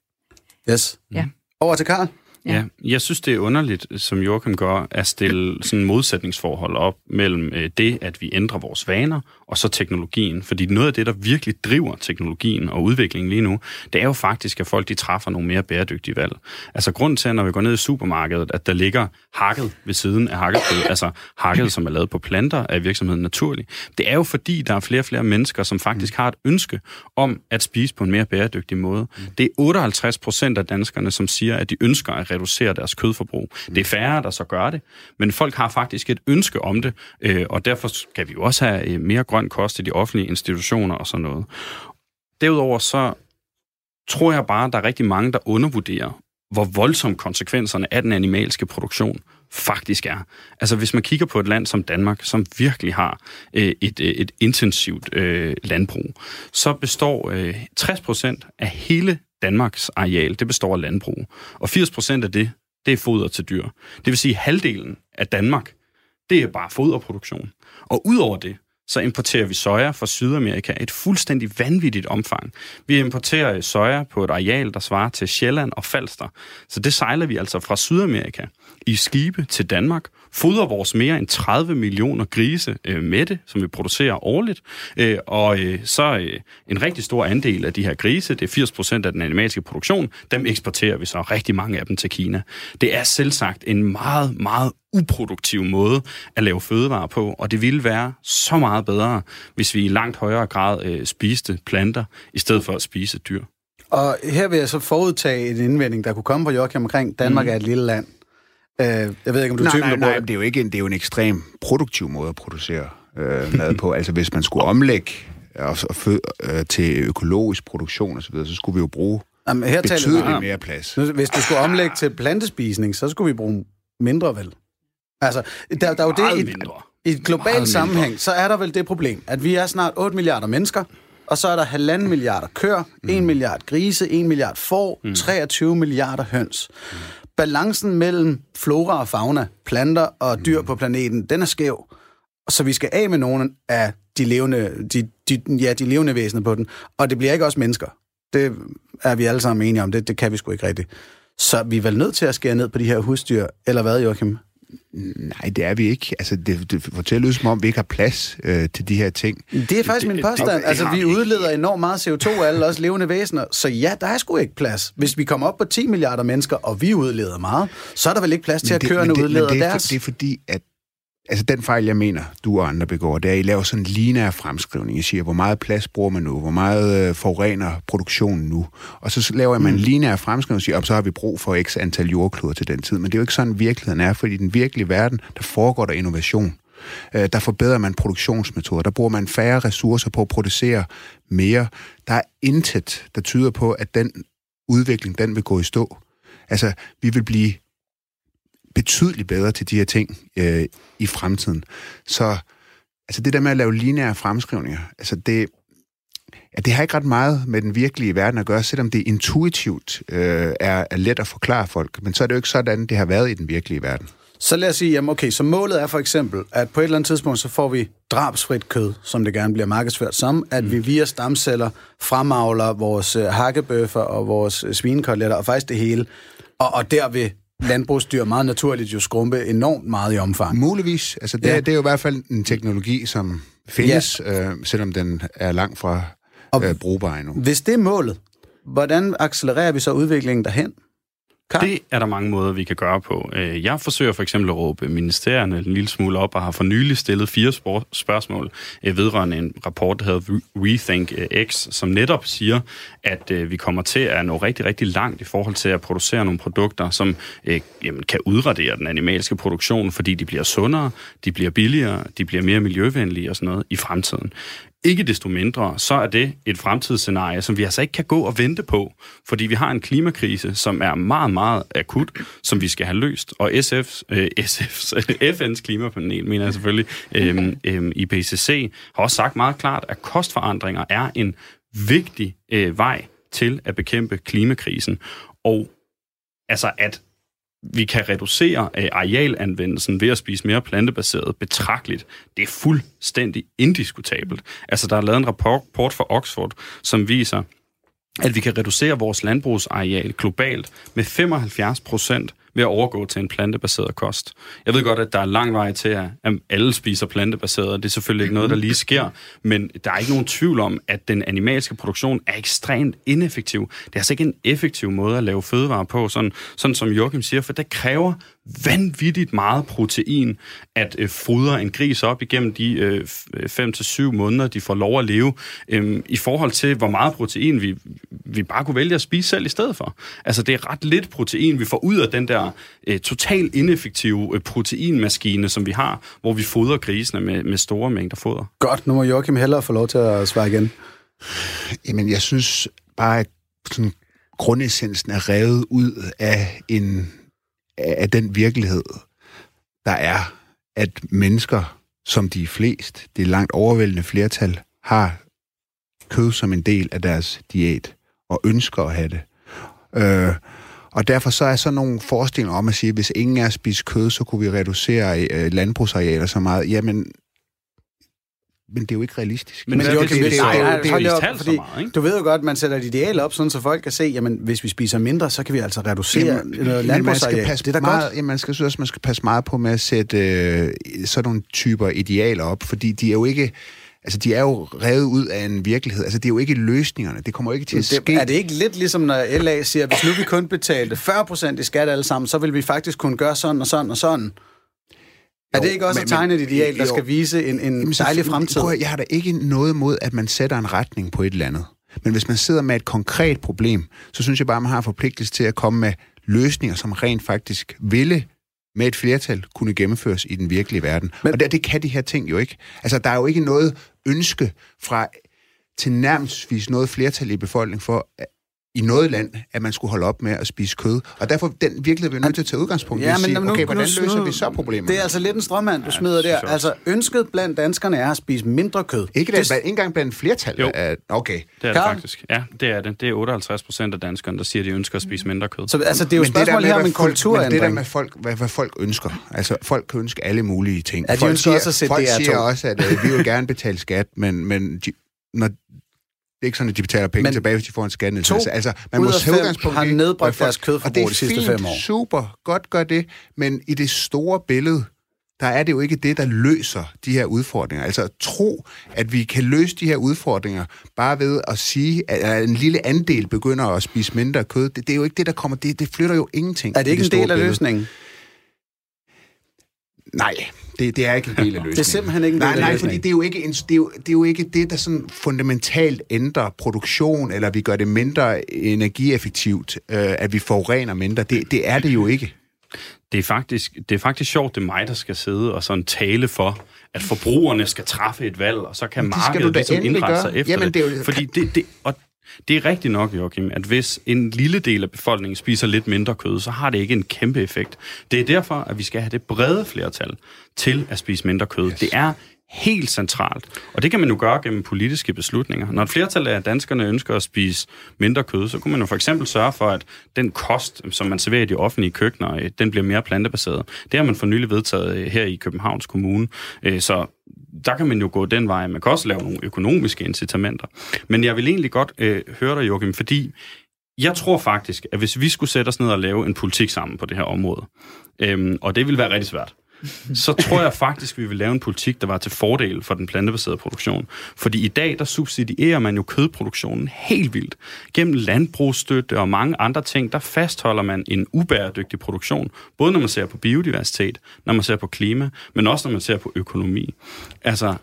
Yes. Ja. Over til Karl. Ja, jeg synes, det er underligt, som Joachim gør, at stille sådan modsætningsforhold op mellem det, at vi ændrer vores vaner, og så teknologien. Fordi noget af det, der virkelig driver teknologien og udviklingen lige nu, det er jo faktisk, at folk de træffer nogle mere bæredygtige valg. Altså grunden til, at når vi går ned i supermarkedet, at der ligger hakket ved siden af hakkekød, altså hakket, som er lavet på planter af virksomheden Naturlig, det er jo fordi, der er flere og flere mennesker, som faktisk har et ønske om at spise på en mere bæredygtig måde. Det er 58% af danskerne, som siger, at de ønsker at reducere deres kødforbrug. Det er færre, der så gør det, men folk har faktisk et ønske om det, og derfor skal vi jo også have mere grøn kost i de offentlige institutioner og sådan noget. Derudover så tror jeg bare, at der er rigtig mange, der undervurderer, hvor voldsomme konsekvenserne af den animalske produktion faktisk er. Altså hvis man kigger på et land som Danmark, som virkelig har et intensivt landbrug, så består 60% af hele Danmarks areal, det består af landbrug. Og 80% af det er foder til dyr. Det vil sige, at halvdelen af Danmark, det er bare foderproduktion. Og udover det, så importerer vi soja fra Sydamerika et fuldstændig vanvittigt omfang. Vi importerer soja på et areal, der svarer til Sjælland og Falster. Så det sejler vi altså fra Sydamerika i skibe til Danmark, fodrer vores mere end 30 millioner grise med det, som vi producerer årligt, og så en rigtig stor andel af de her grise, det er 80% af den animalske produktion, dem eksporterer vi så rigtig mange af dem til Kina. Det er selvsagt en meget, meget uproduktiv måde at lave fødevarer på, og det ville være så meget bedre, hvis vi i langt højere grad spiste planter, i stedet for at spise dyr. Og her vil jeg så forudtage en indvending, der kunne komme på Joachim omkring, Danmark er et lille land. Jeg ved ikke, om du er typen, nej, det er jo ikke det er jo en ekstrem produktiv måde at producere mad på. Altså, hvis man skulle omlægge til økologisk produktion og så videre, så skulle vi jo bruge betydeligt mere plads. Hvis du skulle omlægge til plantespisning, så skulle vi bruge mindre vel. Altså, der er jo det i et globalt sammenhæng, så er der vel det problem, at vi er snart 8 milliarder mennesker, og så er der 1,5 milliarder køer, 1 milliard grise, 1 milliard får, 23 milliarder høns. Balancen mellem flora og fauna, planter og dyr på planeten, den er skæv. Så vi skal af med nogle af de levende, de levende væsener på den. Og det bliver ikke også mennesker. Det er vi alle sammen enige om. Det kan vi sgu ikke rigtigt. Så vi er vel nødt til at skære ned på de her husdyr, eller hvad, Joachim? Nej, det er vi ikke. Altså, det fortæller ud som om, vi ikke har plads til de her ting. Det er faktisk min påstand. Altså, vi udleder enormt meget CO2 af alle os levende væsener, så ja, der er sgu ikke plads. Hvis vi kommer op på 10 milliarder mennesker, og vi udleder meget, så er der vel ikke plads til, at køerne udleder deres. Det er fordi, at altså, den fejl, jeg mener, du og andre begår, det er, at I laver sådan en lineær fremskrivning. I siger, hvor meget plads bruger man nu? Hvor meget forurener produktionen nu? Og så laver man en lineær fremskrivning og siger, så har vi brug for x antal jordkloder til den tid. Men det er jo ikke sådan, virkeligheden er, fordi i den virkelige verden, der foregår der innovation. Der forbedrer man produktionsmetoder. Der bruger man færre ressourcer på at producere mere. Der er intet, der tyder på, at den udvikling, den vil gå i stå. Altså, vi vil blive betydeligt bedre til de her ting i fremtiden. Så altså det der med at lave lineære fremskrivninger, altså det har ikke ret meget med den virkelige verden at gøre, selvom det intuitivt er let at forklare folk, men så er det jo ikke sådan, det har været i den virkelige verden. Så lad os sige, jamen okay, så målet er for eksempel, at på et eller andet tidspunkt, så får vi drabsfrit kød, som det gerne bliver markedsført som, at vi via stamceller fremavler vores hakkebøffer og vores svinekoteletter og faktisk det hele, og derved landbrugsdyr meget naturligt jo skrumpe enormt meget i omfang. Muligvis. Altså, det er jo i hvert fald en teknologi, som findes, selvom den er langt fra brugbar endnu. Hvis det er målet, hvordan accelererer vi så udviklingen derhen? Det er der mange måder, vi kan gøre på. Jeg forsøger for eksempel at råbe ministerierne en lille smule op, og har for nylig stillet 4 spørgsmål vedrørende en rapport, der hedder Rethink X, som netop siger, at vi kommer til at nå rigtig, rigtig langt i forhold til at producere nogle produkter, som kan udradere den animalske produktion, fordi de bliver sundere, de bliver billigere, de bliver mere miljøvenlige og sådan noget i fremtiden. Ikke desto mindre, så er det et fremtidsscenarie, som vi altså ikke kan gå og vente på, fordi vi har en klimakrise, som er meget, meget akut, som vi skal have løst. Og FN's klimapanel, mener jeg selvfølgelig, IPCC, har også sagt meget klart, at kostforandringer er en vigtig vej til at bekæmpe klimakrisen. Og altså at vi kan reducere arealanvendelsen ved at spise mere plantebaseret betragteligt. Det er fuldstændig indiskutabelt. Altså, der er lavet en rapport fra Oxford, som viser, at vi kan reducere vores landbrugsareal globalt med 75% ved at overgå til en plantebaseret kost. Jeg ved godt, at der er lang vej til, at alle spiser plantebaseret, og det er selvfølgelig ikke noget, der lige sker, men der er ikke nogen tvivl om, at den animalske produktion er ekstremt ineffektiv. Det er altså ikke en effektiv måde at lave fødevarer på, sådan som Joachim siger, for det kræver vanvittigt meget protein at fodre en gris op igennem de 5-7 måneder, de får lov at leve, i forhold til, hvor meget protein vi bare kunne vælge at spise selv i stedet for. Altså, det er ret lidt protein, vi får ud af den der totalt ineffektive proteinmaskine, som vi har, hvor vi fodrer grisene med store mængder foder. Godt, nu må Joachim hellere få lov til at svare igen. Jamen, jeg synes bare, at sådan, grundessensen er revet ud af den virkelighed, der er, at mennesker, som de fleste, det langt overvældende flertal, har kød som en del af deres diæt, og ønsker at have det. Og derfor så er sådan nogle forestillinger om at sige, at hvis ingen er spist kød, så kunne vi reducere landbrugsarealer så meget. Jamen, men det er jo ikke realistisk. Men det er jo ikke fordi du ved jo godt, man sætter et ideal op, sådan så folk kan se, jamen hvis vi spiser mindre, så kan vi altså reducere landbrugsarealer. Det er meget, godt. Man skal synes, man skal passe meget på med at sætte sådan nogle typer idealer op, fordi de er jo ikke... Altså, de er jo revet ud af en virkelighed. Altså, det er jo ikke løsningerne. Det kommer jo ikke til at ske. Er det ikke lidt ligesom, når LA siger, at hvis nu vi kun betalte 40% i skat alle sammen, så vil vi faktisk kunne gøre sådan og sådan og sådan? Er det ikke også et tegnet ideal, der skal vise en dejlig fremtid? Jeg har da ikke noget mod, at man sætter en retning på et eller andet. Men hvis man sidder med et konkret problem, så synes jeg bare, man har forpligtelse til at komme med løsninger, som rent faktisk ville med et flertal kunne gennemføres i den virkelige verden. Men, og det kan de her ting jo ikke. Altså, der er jo ikke noget ønske fra tilnærmelsesvis noget flertal i befolkningen for i noget land, at man skulle holde op med at spise kød. Og derfor, den virkelighed vi er nødt til at tage udgangspunkt i, ja, sige, okay, hvordan løser vi så problemerne? Det er altså lidt en stråmand, du smider der. Altså, ønsket blandt danskerne er at spise mindre kød. Ikke engang blandt flertal? Jo. Okay. Det er det faktisk. Ja, det er det. Det er 58% af danskerne, der siger, at de ønsker at spise mindre kød. Så altså, det er jo et spørgsmål her om en kulturændring. Men det der med folk, hvad folk ønsker. Altså, folk kan ønske alle mulige ting. Ja, folk siger også, at vi vil gerne betale skat, men når... Det er ikke sådan, at de betaler penge tilbage, hvis de får en skattenedsættelse. Altså, man må tage udgangspunkt i, har nedbragt deres kødforbrug de sidste 5 år. Og det er fint, super, godt gør det, men i det store billede, der er det jo ikke det, der løser de her udfordringer. Altså at tro, at vi kan løse de her udfordringer, bare ved at sige, at en lille andel begynder at spise mindre kød, det er jo ikke det, der kommer. Det flytter jo ingenting. Er det ikke en del af løsningen? Nej, det er ikke en del af løsningen. Det er simpelthen ikke en del af løsningen. Nej, fordi det er jo ikke det, der sådan fundamentalt ændrer produktion, eller vi gør det mindre energieffektivt, at vi forurener mindre. Det er det jo ikke. Det er faktisk sjovt, det er mig, der skal sidde og sådan tale for, at forbrugerne skal træffe et valg, og så kan markedet ligesom indrette sig efter. Jamen, det. Fordi det er rigtigt nok, Joachim, at hvis en lille del af befolkningen spiser lidt mindre kød, så har det ikke en kæmpe effekt. Det er derfor, at vi skal have det brede flertal til at spise mindre kød. Yes. Det er helt centralt, og det kan man jo gøre gennem politiske beslutninger. Når et flertal af danskerne ønsker at spise mindre kød, så kunne man jo for eksempel sørge for, at den kost, som man serverer i de offentlige køkkener, den bliver mere plantebaseret. Det har man for nylig vedtaget her i Københavns Kommune, så der kan man jo gå den vej. Man kan også lave nogle økonomiske incitamenter. Men jeg vil egentlig godt høre dig, Joachim, fordi jeg tror faktisk, at hvis vi skulle sætte os ned og lave en politik sammen på det her område, og det ville være rigtig svært, så tror jeg faktisk, vi vil lave en politik, der var til fordel for den plantebaserede produktion. Fordi i dag, der subsidierer man jo kødproduktionen helt vildt. Gennem landbrugsstøtte og mange andre ting, der fastholder man en ubæredygtig produktion. Både når man ser på biodiversitet, når man ser på klima, men også når man ser på økonomi. Altså,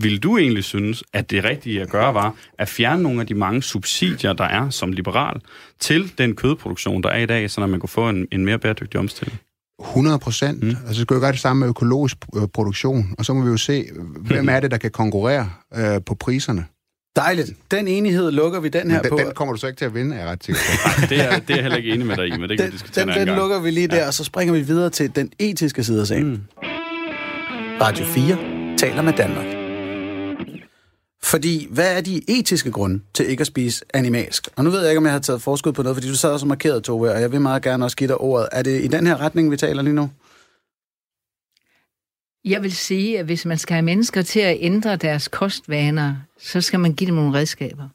vil du egentlig synes, at det rigtige at gøre var at fjerne nogle af de mange subsidier, der er som liberal, til den kødproduktion, der er i dag, så man kunne få en mere bæredygtig omstilling? 100%. Altså, skal vi gøre det samme med økologisk produktion, og så må vi jo se, hvem er det, der kan konkurrere på priserne. Dejligt. Den enighed lukker vi den her på. Den kommer du så ikke til at vinde, er jeg ret sikker på. Det er jeg heller ikke enig med dig i, men det kan vi diskutere en anden gang. Den lukker vi lige der, og så springer vi videre til den etiske side af sagen. Radio 4 taler med Danmark. Fordi, hvad er de etiske grunde til ikke at spise animalsk? Og nu ved jeg ikke, om jeg har taget forskud på noget, fordi du sad også markeret, Tove, og jeg vil meget gerne også give dig ordet. Er det i den her retning, vi taler lige nu? Jeg vil sige, at hvis man skal have mennesker til at ændre deres kostvaner, så skal man give dem nogle redskaber.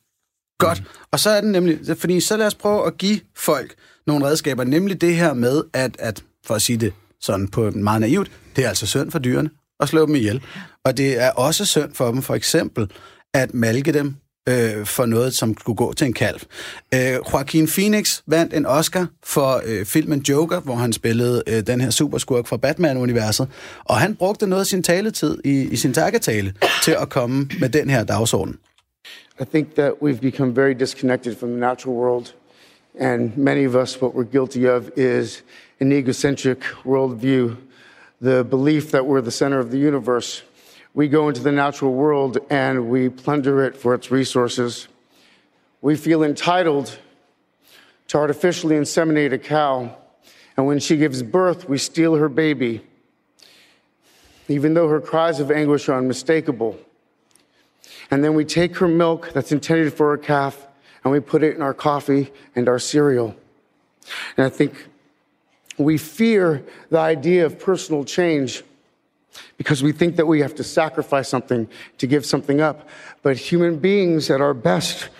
Godt. Og så er det nemlig, fordi så lad os prøve at give folk nogle redskaber, nemlig det her med, at for at sige det sådan på meget naivt, det er altså synd for dyrene at slå dem ihjel. Og det er også synd for dem, for eksempel, at malke dem for noget, som skulle gå til en kalv. Joaquin Phoenix vandt en Oscar for filmen Joker, hvor han spillede den her superskurk fra Batman-universet, og han brugte noget af sin taletid i sin takketale til at komme med den her dagsorden. I think that we've become very disconnected from the natural world, and many of us, what we're guilty of is an egocentric worldview, the belief that we're the center of the universe. We go into the natural world and we plunder it for its resources. We feel entitled to artificially inseminate a cow, and when she gives birth, we steal her baby, even though her cries of anguish are unmistakable. And then we take her milk that's intended for her calf, and we put it in our coffee and our cereal. And I think we fear the idea of personal change, because we think that we have to sacrifice something to give something up. But human beings at our best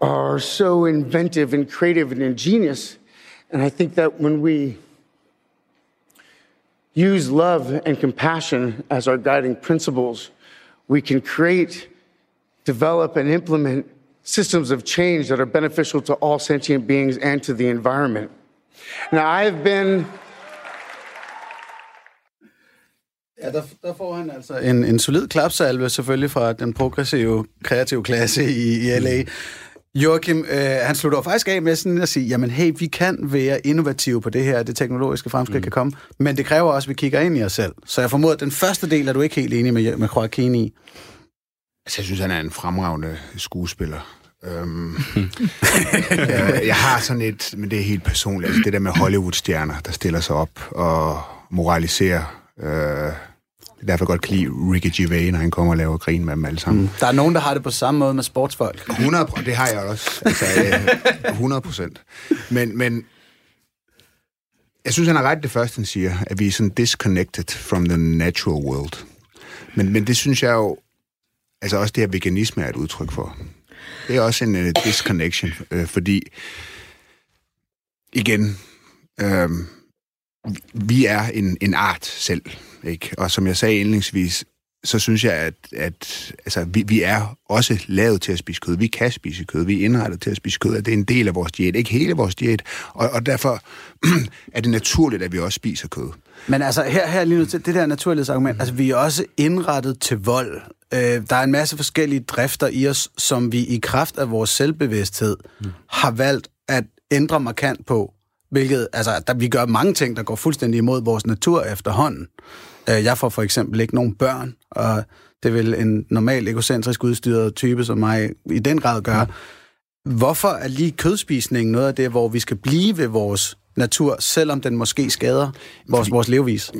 are so inventive and creative and ingenious. And I think that when we use love and compassion as our guiding principles, we can create, develop, and implement systems of change that are beneficial to all sentient beings and to the environment. Now, I've been... Ja, der får han altså en solid klapsalve, selvfølgelig fra den progressive, kreative klasse i LA. Joachim, han slutter faktisk af med sådan at sige, jamen hey, vi kan være innovative på det her, det teknologiske fremskridt kan komme, men det kræver også, at vi kigger ind i os selv. Så jeg formoder, at den første del er du ikke helt enig med Joaquin i. Altså, jeg synes, han er en fremragende skuespiller. Jeg har sådan et, men det er helt personligt, altså det der med Hollywood-stjerner, der stiller sig op og moraliserer. Det er derfor godt kan lide Ricky Gervais, når han kommer og laver grin med dem alle sammen. Der er nogen, der har det på samme måde med sportsfolk. 100%, det har jeg også. Altså, 100%. Men jeg synes, han har ret det første, han siger, at vi er sådan disconnected from the natural world. Men det synes jeg jo, altså også det her veganisme er et udtryk for. Det er også en disconnection, fordi igen... vi er en art selv, ikke? Og som jeg sagde indledningsvis, så synes jeg, at altså, vi er også lavet til at spise kød. Vi kan spise kød. Vi er indrettet til at spise kød, og det er en del af vores diæt. Ikke hele vores diæt. Og derfor er det naturligt, at vi også spiser kød. Men altså, her lige nu til det der naturlighedsargument, altså vi er også indrettet til vold. Der er en masse forskellige drifter i os, som vi i kraft af vores selvbevidsthed har valgt at ændre markant på. Hvilket, altså, vi gør mange ting, der går fuldstændig imod vores natur efterhånden. Jeg får for eksempel ikke nogen børn, og det vil en normal egocentrisk udstyret type som mig i den grad gøre. Hvorfor er lige kødspisning noget af det, hvor vi skal blive ved vores natur, selvom den måske skader vores levevis?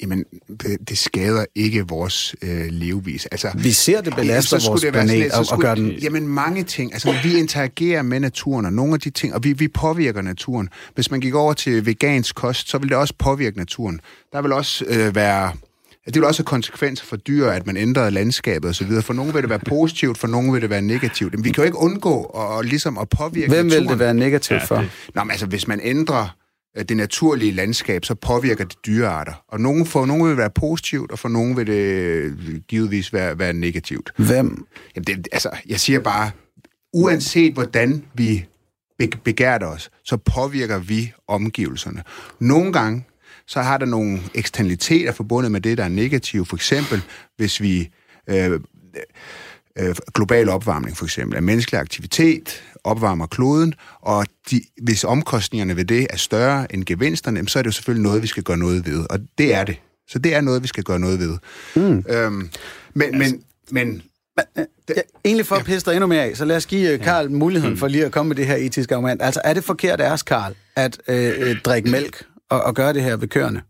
Jamen, det skader ikke vores levevis. Altså, vi ser det belaster vores planet og gør den... Jamen, mange ting. Altså, vi interagerer med naturen, og nogle af de ting... Og vi påvirker naturen. Hvis man gik over til vegansk kost, så vil det også påvirke naturen. Der vil også være... Det vil også have konsekvenser for dyr, at man ændrer landskabet og så videre. For nogen vil det være positivt, for nogen vil det være negativt. Men vi kan jo ikke undgå at påvirke naturen. Hvem vil det være negativt for? Nå, men altså, hvis man ændrer... det naturlige landskab, så påvirker det dyrearter. Og for nogen vil det være positivt, og for nogen vil det givetvis være negativt. Hvem? Jamen jeg siger bare, uanset hvordan vi begærter os, så påvirker vi omgivelserne. Nogle gange, så har der nogle eksternaliteter forbundet med det, der er negativt. For eksempel, hvis vi... global opvarmning for eksempel, at menneskelig aktivitet opvarmer kloden, og hvis omkostningerne ved det er større end gevinsterne, så er det jo selvfølgelig noget, vi skal gøre noget ved, og det er det. Så det er noget, vi skal gøre noget ved. Egentlig for at pisse dig endnu mere af, så lad os give Karl muligheden for lige at komme med det her etiske argument. Altså, er det forkert af os, Karl, at drikke mælk og gøre det her ved køerne?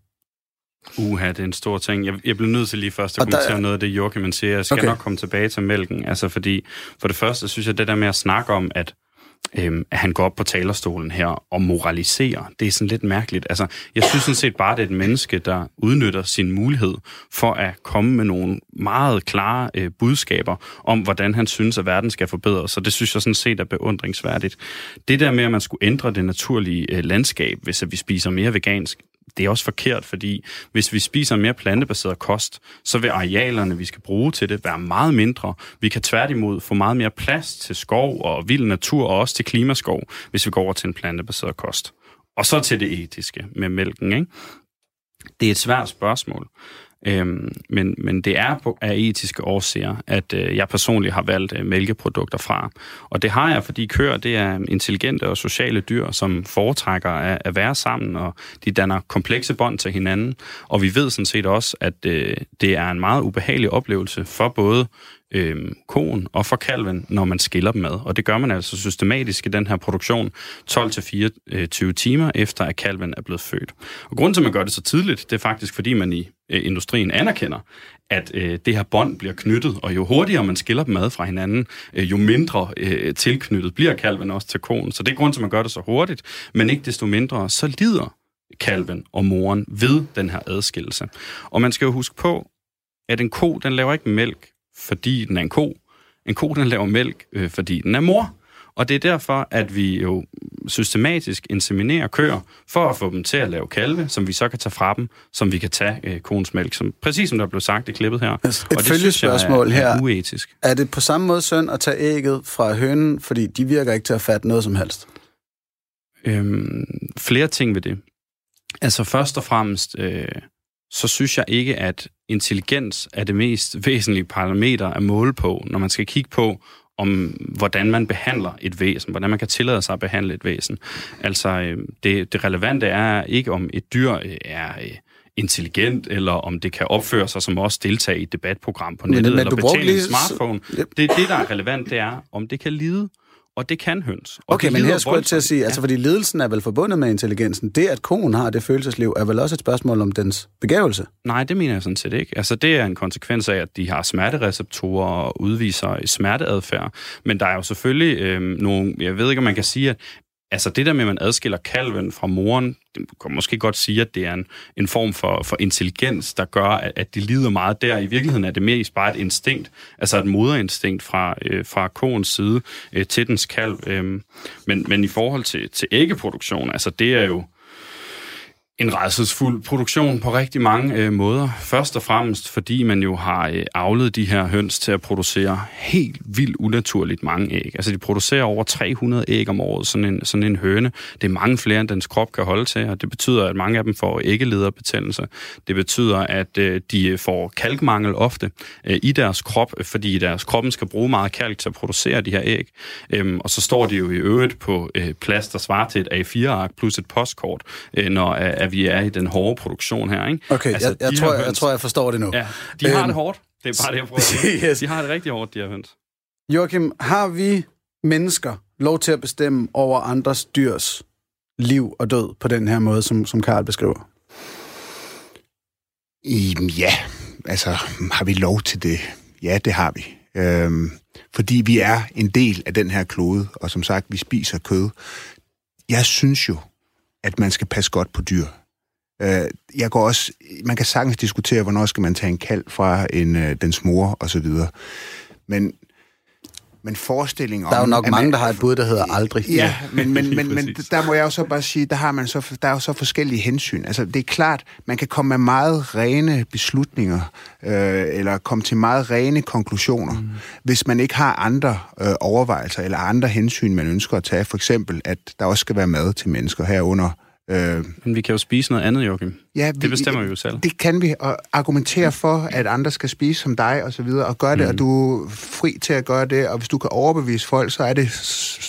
Det er en stor ting. Jeg bliver nødt til lige først at kommentere noget af det, Joachim, man siger. Jeg skal nok komme tilbage til mælken. Altså, fordi for det første synes jeg, det der med at snakke om, at at han går op på talerstolen her og moraliserer. Det er sådan lidt mærkeligt. Altså, jeg synes sådan set bare, det er et menneske, der udnytter sin mulighed for at komme med nogle meget klare budskaber om, hvordan han synes, at verden skal forbedres. Så det synes jeg sådan set er beundringsværdigt. Det der med, at man skulle ændre det naturlige landskab, hvis vi spiser mere vegansk, det er også forkert, fordi hvis vi spiser mere plantebaseret kost, så vil arealerne, vi skal bruge til det, være meget mindre. Vi kan tværtimod få meget mere plads til skov og vild natur, og også til klimaskov, hvis vi går over til en plantebaseret kost. Og så til det etiske med mælken, ikke? Det er et svært spørgsmål. Men det er af etiske årsager, at jeg personligt har valgt mælkeprodukter fra. Og det har jeg, fordi køer, det er intelligente og sociale dyr, som foretrækker at være sammen, og de danner komplekse bånd til hinanden. Og vi ved sådan set også, at det er en meget ubehagelig oplevelse for både koen og for kalven, når man skiller dem ad. Og det gør man altså systematisk i den her produktion 12-24 timer efter, at kalven er blevet født. Og grunden til, at man gør det så tidligt, det er faktisk, fordi man i industrien anerkender, at det her bånd bliver knyttet, og jo hurtigere man skiller dem ad fra hinanden, jo mindre tilknyttet bliver kalven også til koen. Så det er grunden til, at man gør det så hurtigt, men ikke desto mindre, så lider kalven og moren ved den her adskillelse. Og man skal jo huske på, at en ko, den laver ikke mælk, fordi den er en ko. En ko, den laver mælk, fordi den er mor. Og det er derfor, at vi jo systematisk inseminerer køer, for at få dem til at lave kalve, som vi så kan tage fra dem, som vi kan tage koens mælk, som, præcis som der blev sagt i klippet her. Altså, og et følgespørgsmål her, er uetisk. Er det på samme måde synd at tage ægget fra hønen, fordi de virker ikke til at fatte noget som helst? Flere ting ved det. Altså først og fremmest, så synes jeg ikke, at intelligens er det mest væsentlige parameter at måle på, når man skal kigge på, om hvordan man behandler et væsen, hvordan man kan tillade sig at behandle et væsen. Altså, det relevante er ikke, om et dyr er intelligent, eller om det kan opføre sig som også deltage i et debatprogram på nettet, eller betjene en smartphone. Det, der er relevant, det er, om det kan lide, og det kan høns. Og okay, men her skulle jeg til at sige, ja. Altså fordi lidelsen er vel forbundet med intelligensen. Det, at koen har det følelsesliv, er vel også et spørgsmål om dens begævelse? Nej, det mener jeg sådan set ikke. Altså det er en konsekvens af, at de har smertereceptorer og udviser smerteadfærd. Men der er jo selvfølgelig nogle... Jeg ved ikke, om man kan sige, at altså det der med, at man adskiller kalven fra moren, det kan måske godt sige, at det er en form for intelligens, der gør, at de lider meget der. I virkeligheden er det mest bare et instinkt, altså et moderinstinkt fra koens side til dens kalv. Men i forhold til æggeproduktion, altså det er jo en rædselsfuld produktion på rigtig mange måder. Først og fremmest, fordi man jo har avlet de her høns til at producere helt vildt unaturligt mange æg. Altså, de producerer over 300 æg om året, sådan en høne. Det er mange flere, end dens krop kan holde til, og det betyder, at mange af dem får æggelederbetændelse. Det betyder, at de får kalkmangel ofte i deres krop, fordi deres kroppen skal bruge meget kalk til at producere de her æg. Og så står de jo i øvrigt på plads, der svarer til et A4-ark plus et postkort, når at vi er i den hårde produktion her, ikke? Okay, altså, jeg tror, jeg forstår det nu. Ja, de har det hårdt. Det er bare det, jeg prøver at yes. De har det rigtig hårdt, de her høns. Joachim, har vi mennesker lov til at bestemme over andres dyrs liv og død på den her måde, som Karl beskriver? Ja, altså har vi lov til det? Ja, det har vi. Fordi vi er en del af den her klode, og som sagt, vi spiser kød. Jeg synes jo, at man skal passe godt på dyr. Man kan sagtens diskutere, hvornår skal man tage en kalv fra dens mor, og så videre. Men forestillingen om... Der er jo nok mange, der har et bud, der hedder aldrig. Ja, men der må jeg jo så bare sige, der er jo så forskellige hensyn. Altså, det er klart, man kan komme med meget rene beslutninger, eller komme til meget rene konklusioner, hvis man ikke har andre overvejelser, eller andre hensyn, man ønsker at tage. For eksempel, at der også skal være mad til mennesker herunder. Men vi kan jo spise noget andet, Joachim. Ja, det bestemmer vi jo selv. Det kan vi, og argumentere for, at andre skal spise som dig, og så videre, og gøre det, og du er fri til at gøre det, og hvis du kan overbevise folk, så er det,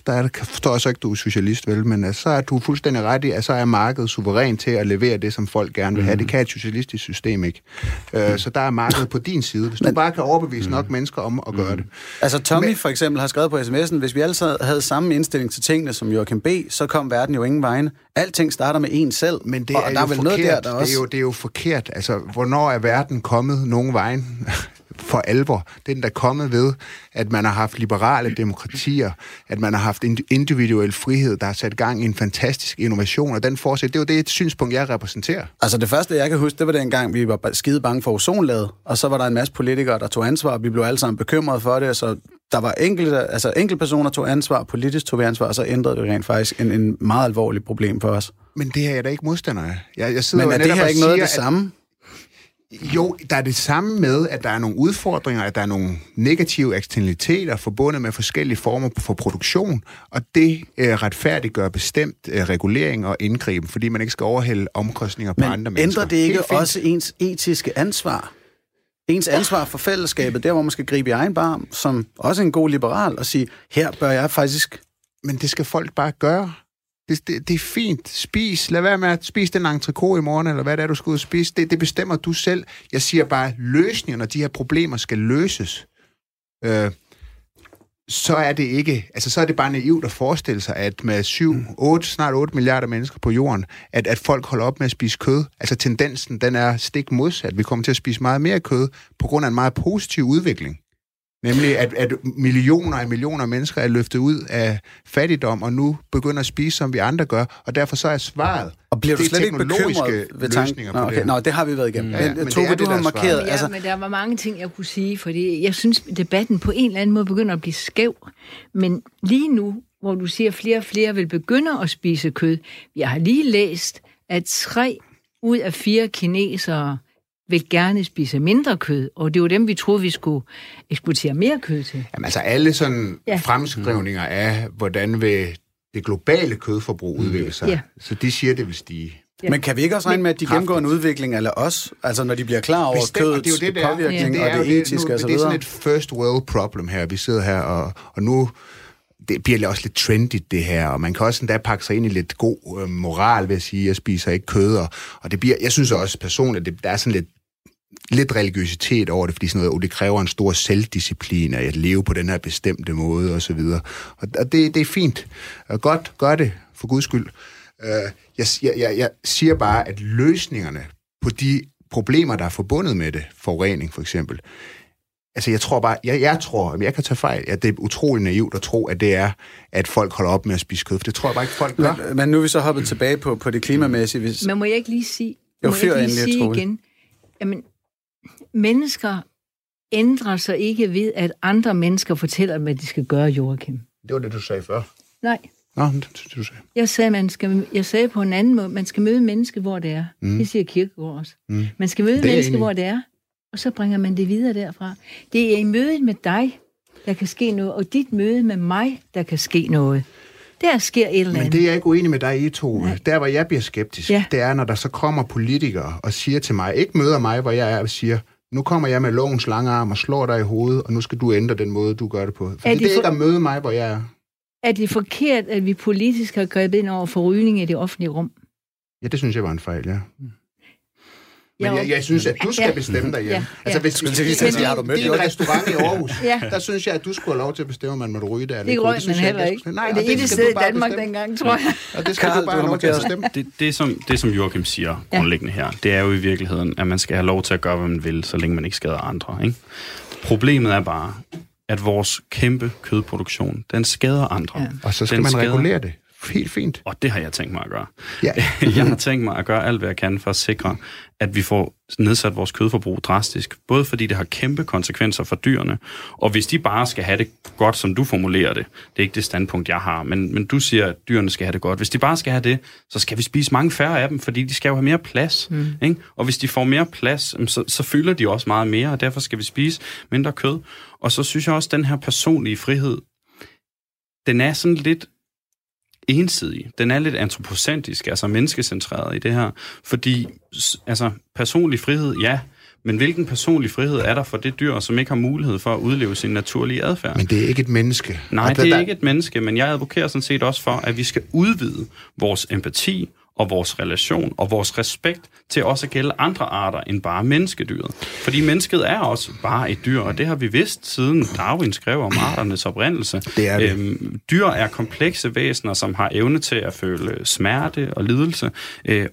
der forstår jeg så ikke, du er socialist, vel, men så er du fuldstændig ret i, at så er markedet suveræn til at levere det, som folk gerne vil have. Det kan et socialistisk system ikke. Så der er markedet på din side, hvis du bare kan overbevise nok mennesker om at gøre det. Altså Tommy for eksempel har skrevet på sms'en, hvis vi altid havde samme indstilling til tingene som Joachim B., så kom verden jo ingen vegne. Alting starter med en selv, men det er jo forkert. Det er jo forkert. Altså, hvornår er verden kommet nogen vejen? for alvor. Den, der kommer ved, at man har haft liberale demokratier, at man har haft individuel frihed, der har sat gang i en fantastisk innovation, og den fortsætter. Det er jo det et synspunkt, jeg repræsenterer. Altså det første, jeg kan huske, det var dengang, vi var skide bange for ozonlaget, og så var der en masse politikere, der tog ansvar, og vi blev alle sammen bekymrede for det, så der var enkelte personer tog ansvar, politisk tog vi ansvar, og så ændrede det rent faktisk en meget alvorlig problem for os. Men det her er jeg da ikke modstander af. Jeg sidder men er det her ikke noget af det samme? Jo, der er det samme med, at der er nogle udfordringer, at der er nogle negative eksternaliteter forbundet med forskellige former for produktion, og det retfærdiggør bestemt regulering og indgriben, fordi man ikke skal overhælde omkostninger på men andre mennesker. Men ændrer det ikke også ens etiske ansvar? Ens ansvar for fællesskabet, der hvor man skal gribe i egen barm, som også en god liberal, og sige, her bør jeg faktisk... Men det skal folk bare gøre. Det er fint. Spis. Lad være med at spise den entrecôte i morgen, eller hvad det er, du skal ud og spise. Det bestemmer du selv. Jeg siger bare, løsninger, når de her problemer skal løses, så er det ikke... Altså, så er det bare naivt at forestille sig, at med 8 milliarder mennesker på jorden, at folk holder op med at spise kød. Altså, tendensen, den er stik modsat. Vi kommer til at spise meget mere kød, på grund af en meget positiv udvikling. Nemlig, at millioner af mennesker er løftet ud af fattigdom, og nu begynder at spise, som vi andre gør, og derfor så er svaret... Og bliver du slet ikke bekymret ved tanken? Nå, det har vi været igennem. Ja, men Tove, du har markeret... Altså... Ja, men der var mange ting, jeg kunne sige, fordi jeg synes, debatten på en eller anden måde begynder at blive skæv. Men lige nu, hvor du siger, at flere og flere vil begynde at spise kød, jeg har lige læst, at 3 ud af 4 kinesere... vil gerne spise mindre kød, og det var dem, vi troede, vi skulle eksportere mere kød til. Jamen altså alle sådan fremskrivninger af, hvordan vil det globale kødforbrug udvikle sig, så de siger, det vil stige. Ja. Men kan vi ikke også regne med, at de gennemgår en udvikling eller os? Altså når de bliver klar over kødets påvirkning og det etiske og så videre? Det er sådan et first world problem her, vi sidder her, og nu... Det bliver også lidt trendigt, det her, og man kan også endda pakke sig ind i lidt god moral ved at sige, at jeg spiser ikke kød, og det bliver, jeg synes også personligt, der er sådan lidt religiøsitet over det, fordi sådan noget, det kræver en stor selvdisciplin, at leve på den her bestemte måde, og så videre. Og det er fint. Og godt, gør det, for guds skyld. Jeg siger bare, at løsningerne på de problemer, der er forbundet med det, forurening for eksempel, altså, jeg tror bare, jeg kan tage fejl, at det er utroligt naivt at tro, at det er, at folk holder op med at spise kød. For det tror jeg bare ikke, folk gør. Men nu er vi så hoppet tilbage på det klimamæssige. Hvis... Men må jeg ikke lige sige, igen, jamen, mennesker ændrer sig ikke ved, at andre mennesker fortæller dem, hvad de skal gøre, Joachim. Det var det, du sagde før. Nej. Nå, det du sagde. Jeg sagde på en anden måde, man skal møde mennesket, hvor det er. Det siger Kierkegaard også. Man skal møde mennesket, hvor det er. Og så bringer man det videre derfra. Det er i mødet med dig, der kan ske noget, og dit møde med mig, der kan ske noget. Der sker et eller andet. Men det er jeg ikke uenig med dig i, Tove. Nej. Der, hvor jeg bliver skeptisk, det er, når der så kommer politikere og siger til mig, ikke møder mig, hvor jeg er, og siger, nu kommer jeg med lovens lange arm og slår dig i hovedet, og nu skal du ændre den måde, du gør det på. Fordi det er ikke at møde mig, hvor jeg er. Er det forkert, at vi politisk har grebet ind over for rygning i det offentlige rum? Ja, det synes jeg var en fejl, ja. Men jeg synes, at du skal bestemme dig hjemme. Altså, hvis det er en restaurant i Aarhus, der synes jeg, at du skulle have lov til at bestemme, om man måtte ryge der. Eller det røg man heller ikke. Nej, og det sted i Danmark dengang, tror jeg. Og det skal Karl, du bare have lov til at bestemme. Det, som Joachim siger grundlæggende her, det er jo i virkeligheden, at man skal have lov til at gøre, hvad man vil, så længe man ikke skader andre. Ikke? Problemet er bare, at vores kæmpe kødproduktion, den skader andre. Ja. Og så skal man regulere det. Helt fint. Og det har jeg tænkt mig at gøre. Ja. Jeg har tænkt mig at gøre alt, hvad jeg kan for at sikre, at vi får nedsat vores kødforbrug drastisk. Både fordi det har kæmpe konsekvenser for dyrene, og hvis de bare skal have det godt, som du formulerer det, det er ikke det standpunkt, jeg har, men du siger, at dyrene skal have det godt. Hvis de bare skal have det, så skal vi spise mange færre af dem, fordi de skal jo have mere plads. Ikke? Og hvis de får mere plads, så fylder de også meget mere, og derfor skal vi spise mindre kød. Og så synes jeg også, den her personlige frihed, den er sådan lidt ensidig. Den er lidt antropocentrisk, altså menneskecentreret i det her. Fordi, altså, personlig frihed, ja, men hvilken personlig frihed er der for det dyr, som ikke har mulighed for at udleve sin naturlige adfærd? Men det er ikke et menneske. Nej, det er ikke et menneske, men jeg advokerer sådan set også for, at vi skal udvide vores empati og vores relation og vores respekt til også at gælde andre arter end bare menneskedyret. Fordi mennesket er også bare et dyr, og det har vi vidst siden Darwin skrev om arternes oprindelse. Det er det. Dyr er komplekse væsener, som har evne til at føle smerte og lidelse,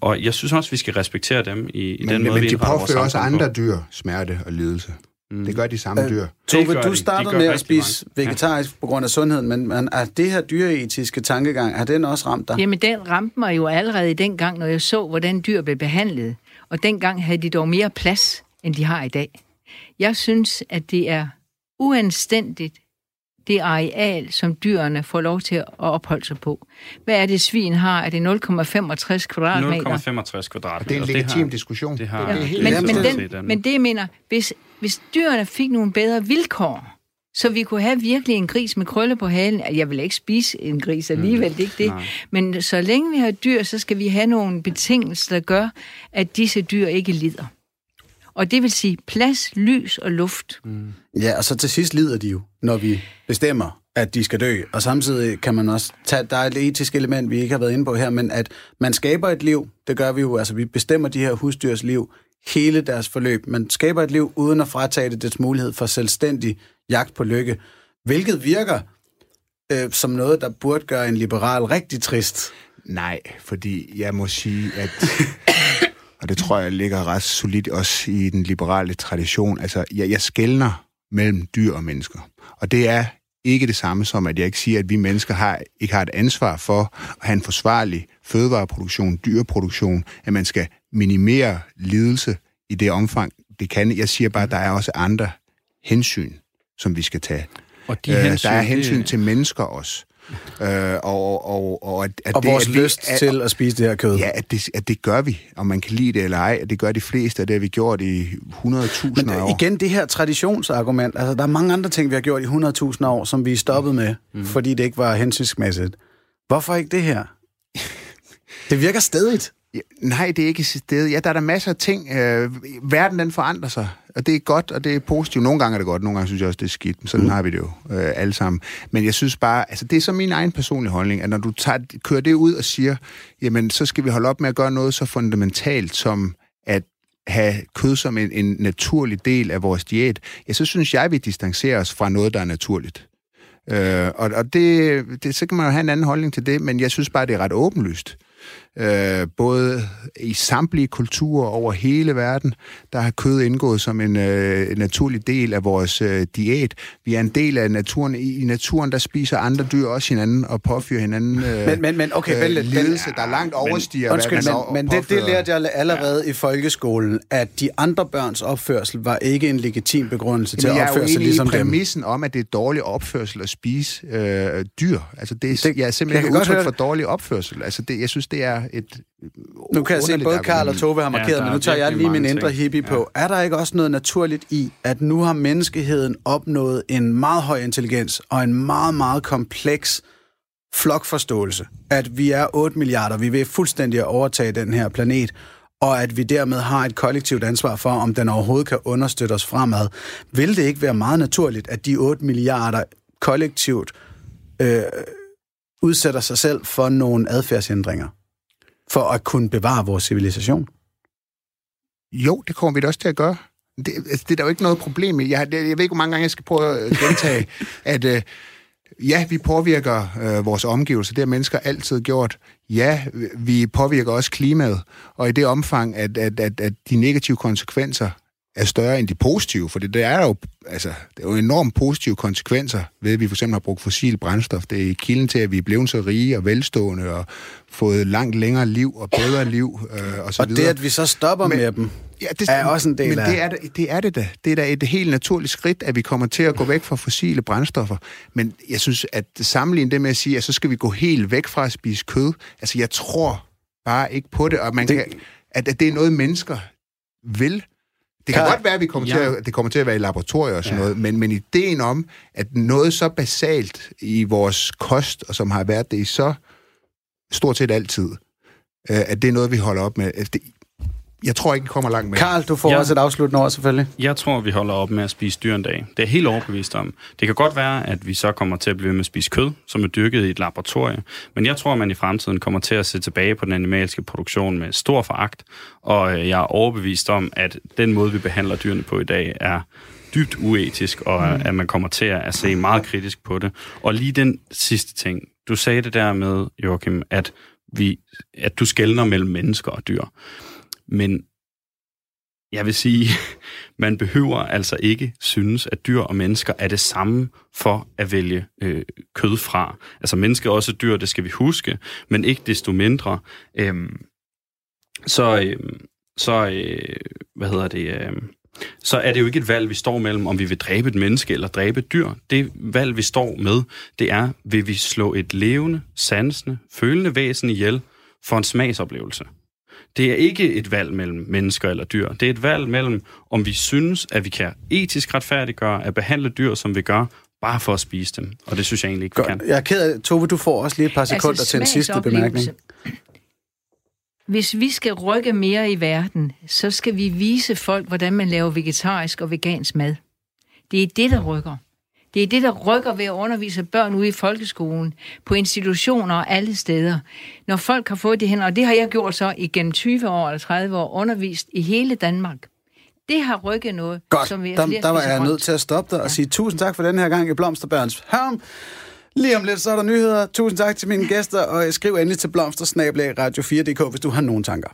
og jeg synes også, vi skal respektere dem i den måde, vi indretter vores samfund på. Men de påfører også andre dyr smerte og lidelse. Det gør de samme dyr. Tove, du startede med at spise vegetarisk på grund af sundheden, men er det her dyreetiske tankegang, har den også ramt dig? Jamen, den ramte mig jo allerede dengang, når jeg så, hvordan dyr blev behandlet. Og dengang havde de dog mere plads, end de har i dag. Jeg synes, at det er uanstændigt, det areal, som dyrene får lov til at opholde sig på. Hvad er det, svin har? Er det 0,65 kvadratmeter? 0,65 kvadratmeter. Det er en legitim diskussion. Men det mener, hvis dyrene fik nogle bedre vilkår, så vi kunne have virkelig en gris med krølle på halen. Jeg vil ikke spise en gris alligevel, ikke det. Nej. Men så længe vi har dyr, så skal vi have nogle betingelser, der gør, at disse dyr ikke lider. Og det vil sige plads, lys og luft. Mm. Ja, og så til sidst lider de jo, når vi bestemmer, at de skal dø. Og samtidig kan man også tage, der er et etisk element, vi ikke har været inde på her, men at man skaber et liv, det gør vi jo, altså vi bestemmer de her husdyrs liv, hele deres forløb. Man skaber et liv uden at fratage det dets mulighed for selvstændig jagt på lykke, hvilket virker som noget, der burde gøre en liberal rigtig trist. Nej, fordi jeg må sige, at... Og det tror jeg ligger ret solidt også i den liberale tradition. Altså, jeg skelner mellem dyr og mennesker. Og det er ikke det samme som, at jeg ikke siger, at vi mennesker ikke har et ansvar for at have en forsvarlig fødevareproduktion, dyreproduktion, at man skal minimere lidelse i det omfang, det kan. Jeg siger bare, at der er også andre hensyn, som vi skal tage. Og de hensyn, der er hensyn til mennesker også. Og vores lyst til at spise det her kød. Ja, at det gør vi, om man kan lide det eller ej. Det gør de fleste, og det har vi gjort i 100.000 år. Igen, det her traditionsargument. Altså, der er mange andre ting, vi har gjort i 100.000 år, som vi er stoppet med, fordi det ikke var hensynsmæssigt. Hvorfor ikke det her? Det virker stedigt. Ja, nej, det er ikke stedigt. Ja, der er der masser af ting. Verden, den forandrer sig. Og det er godt, og det er positivt. Nogle gange er det godt, nogle gange synes jeg også, det er skidt. Sådan har vi det jo alle sammen. Men jeg synes bare, altså det er så min egen personlige holdning, at når du kører det ud og siger, jamen så skal vi holde op med at gøre noget så fundamentalt som at have kød som en naturlig del af vores diæt, ja, så synes jeg, vi distancerer os fra noget, der er naturligt. Så kan man jo have en anden holdning til det, men jeg synes bare, det er ret åbenlyst. Både i samtlige kulturer over hele verden, der har kød indgået som en naturlig del af vores diæt. Vi er en del af naturen. I naturen, der spiser andre dyr også hinanden og påfører hinanden lidelse, der langt overstiger. Det lærte jeg allerede i folkeskolen, at de andre børns opførsel var ikke en legitim begrundelse til at opføre sig ligesom dem. Jeg er jo i præmissen om, at det er dårlig opførsel at spise dyr. Altså, jeg er simpelthen ikke udtryk for dårlig opførsel. Altså, jeg synes, det er et... Nu kan jeg se, at både Karl og Tove har markeret, men nu tager jeg lige min indre hippie på. Er der ikke også noget naturligt i, at nu har menneskeheden opnået en meget høj intelligens og en meget, meget kompleks flokforståelse? At vi er 8 milliarder, vi vil fuldstændig overtage den her planet, og at vi dermed har et kollektivt ansvar for, om den overhovedet kan understøtte os fremad. Vil det ikke være meget naturligt, at de 8 milliarder kollektivt... udsætter sig selv for nogle adfærdsændringer, for at kunne bevare vores civilisation? Jo, det kommer vi da også til at gøre. Det er der jo ikke noget problem med. Jeg ved ikke, hvor mange gange jeg skal prøve at gentage, at vi påvirker vores omgivelser. Det har mennesker altid gjort. Ja, vi påvirker også klimaet, og i det omfang, at de negative konsekvenser er større end de positive, for det er jo enormt positive konsekvenser ved, at vi for eksempel har brugt fossil brændstof. Det er kilden til, at vi er blevet så rige og velstående og fået langt længere liv og bedre liv og så videre. Og det, at vi så stopper med dem, er også en del af... Men det er det da. Det er da et helt naturligt skridt, at vi kommer til at gå væk fra fossile brændstoffer. Men jeg synes, at sammenligne det med at sige, at så skal vi gå helt væk fra at spise kød, altså jeg tror bare ikke på det, og at det er noget, mennesker vil. Det kan godt være, at vi kommer til at være i laboratorier og sådan noget, men ideen om, at noget så basalt i vores kost, og som har været det i så stort set altid, at det er noget, vi holder op med. Jeg tror ikke, vi kommer langt med. Karl, du får også et afsluttende ord, selvfølgelig. Jeg tror, vi holder op med at spise dyr en dag. Det er helt overbevist om. Det kan godt være, at vi så kommer til at blive ved med at spise kød, som er dyrket i et laboratorium. Men jeg tror, at man i fremtiden kommer til at se tilbage på den animalske produktion med stor foragt. Og jeg er overbevist om, at den måde, vi behandler dyrene på i dag, er dybt uetisk, og at man kommer til at se meget kritisk på det. Og lige den sidste ting. Du sagde det der med, Joachim, at du skelner mellem mennesker og dyr. Men Jeg vil sige, man behøver altså ikke synes, at dyr og mennesker er det samme for at vælge kød fra. Altså mennesker er også dyr, det skal vi huske, men ikke desto mindre. Så er det jo ikke et valg, vi står mellem, om vi vil dræbe et menneske eller dræbe et dyr. Det valg, vi står med, det er, vil vi slå et levende, sansende, følende væsen ihjel for en smagsoplevelse? Det er ikke et valg mellem mennesker eller dyr. Det er et valg mellem, om vi synes, at vi kan etisk retfærdiggøre at behandle dyr, som vi gør, bare for at spise dem. Og det synes jeg egentlig ikke, vi kan. Jeg er ked af, Tove, du får også lige et par sekunder til en sidste bemærkning. Hvis vi skal rykke mere i verden, så skal vi vise folk, hvordan man laver vegetarisk og vegansk mad. Det er det, der rykker. Det er det, der rykker ved at undervise børn ude i folkeskolen, på institutioner og alle steder. Når folk har fået det hen, og det har jeg gjort så igennem 20 år eller 30 år, undervist i hele Danmark. Det har rykket noget. Godt, som der var jeg nødt til at stoppe dig og sige tusind tak for den her gang i Blomsterbørns Hørn. Lige om lidt, så er der nyheder. Tusind tak til mine gæster, og skriv endelig til blomster@radio4.dk, hvis du har nogen tanker.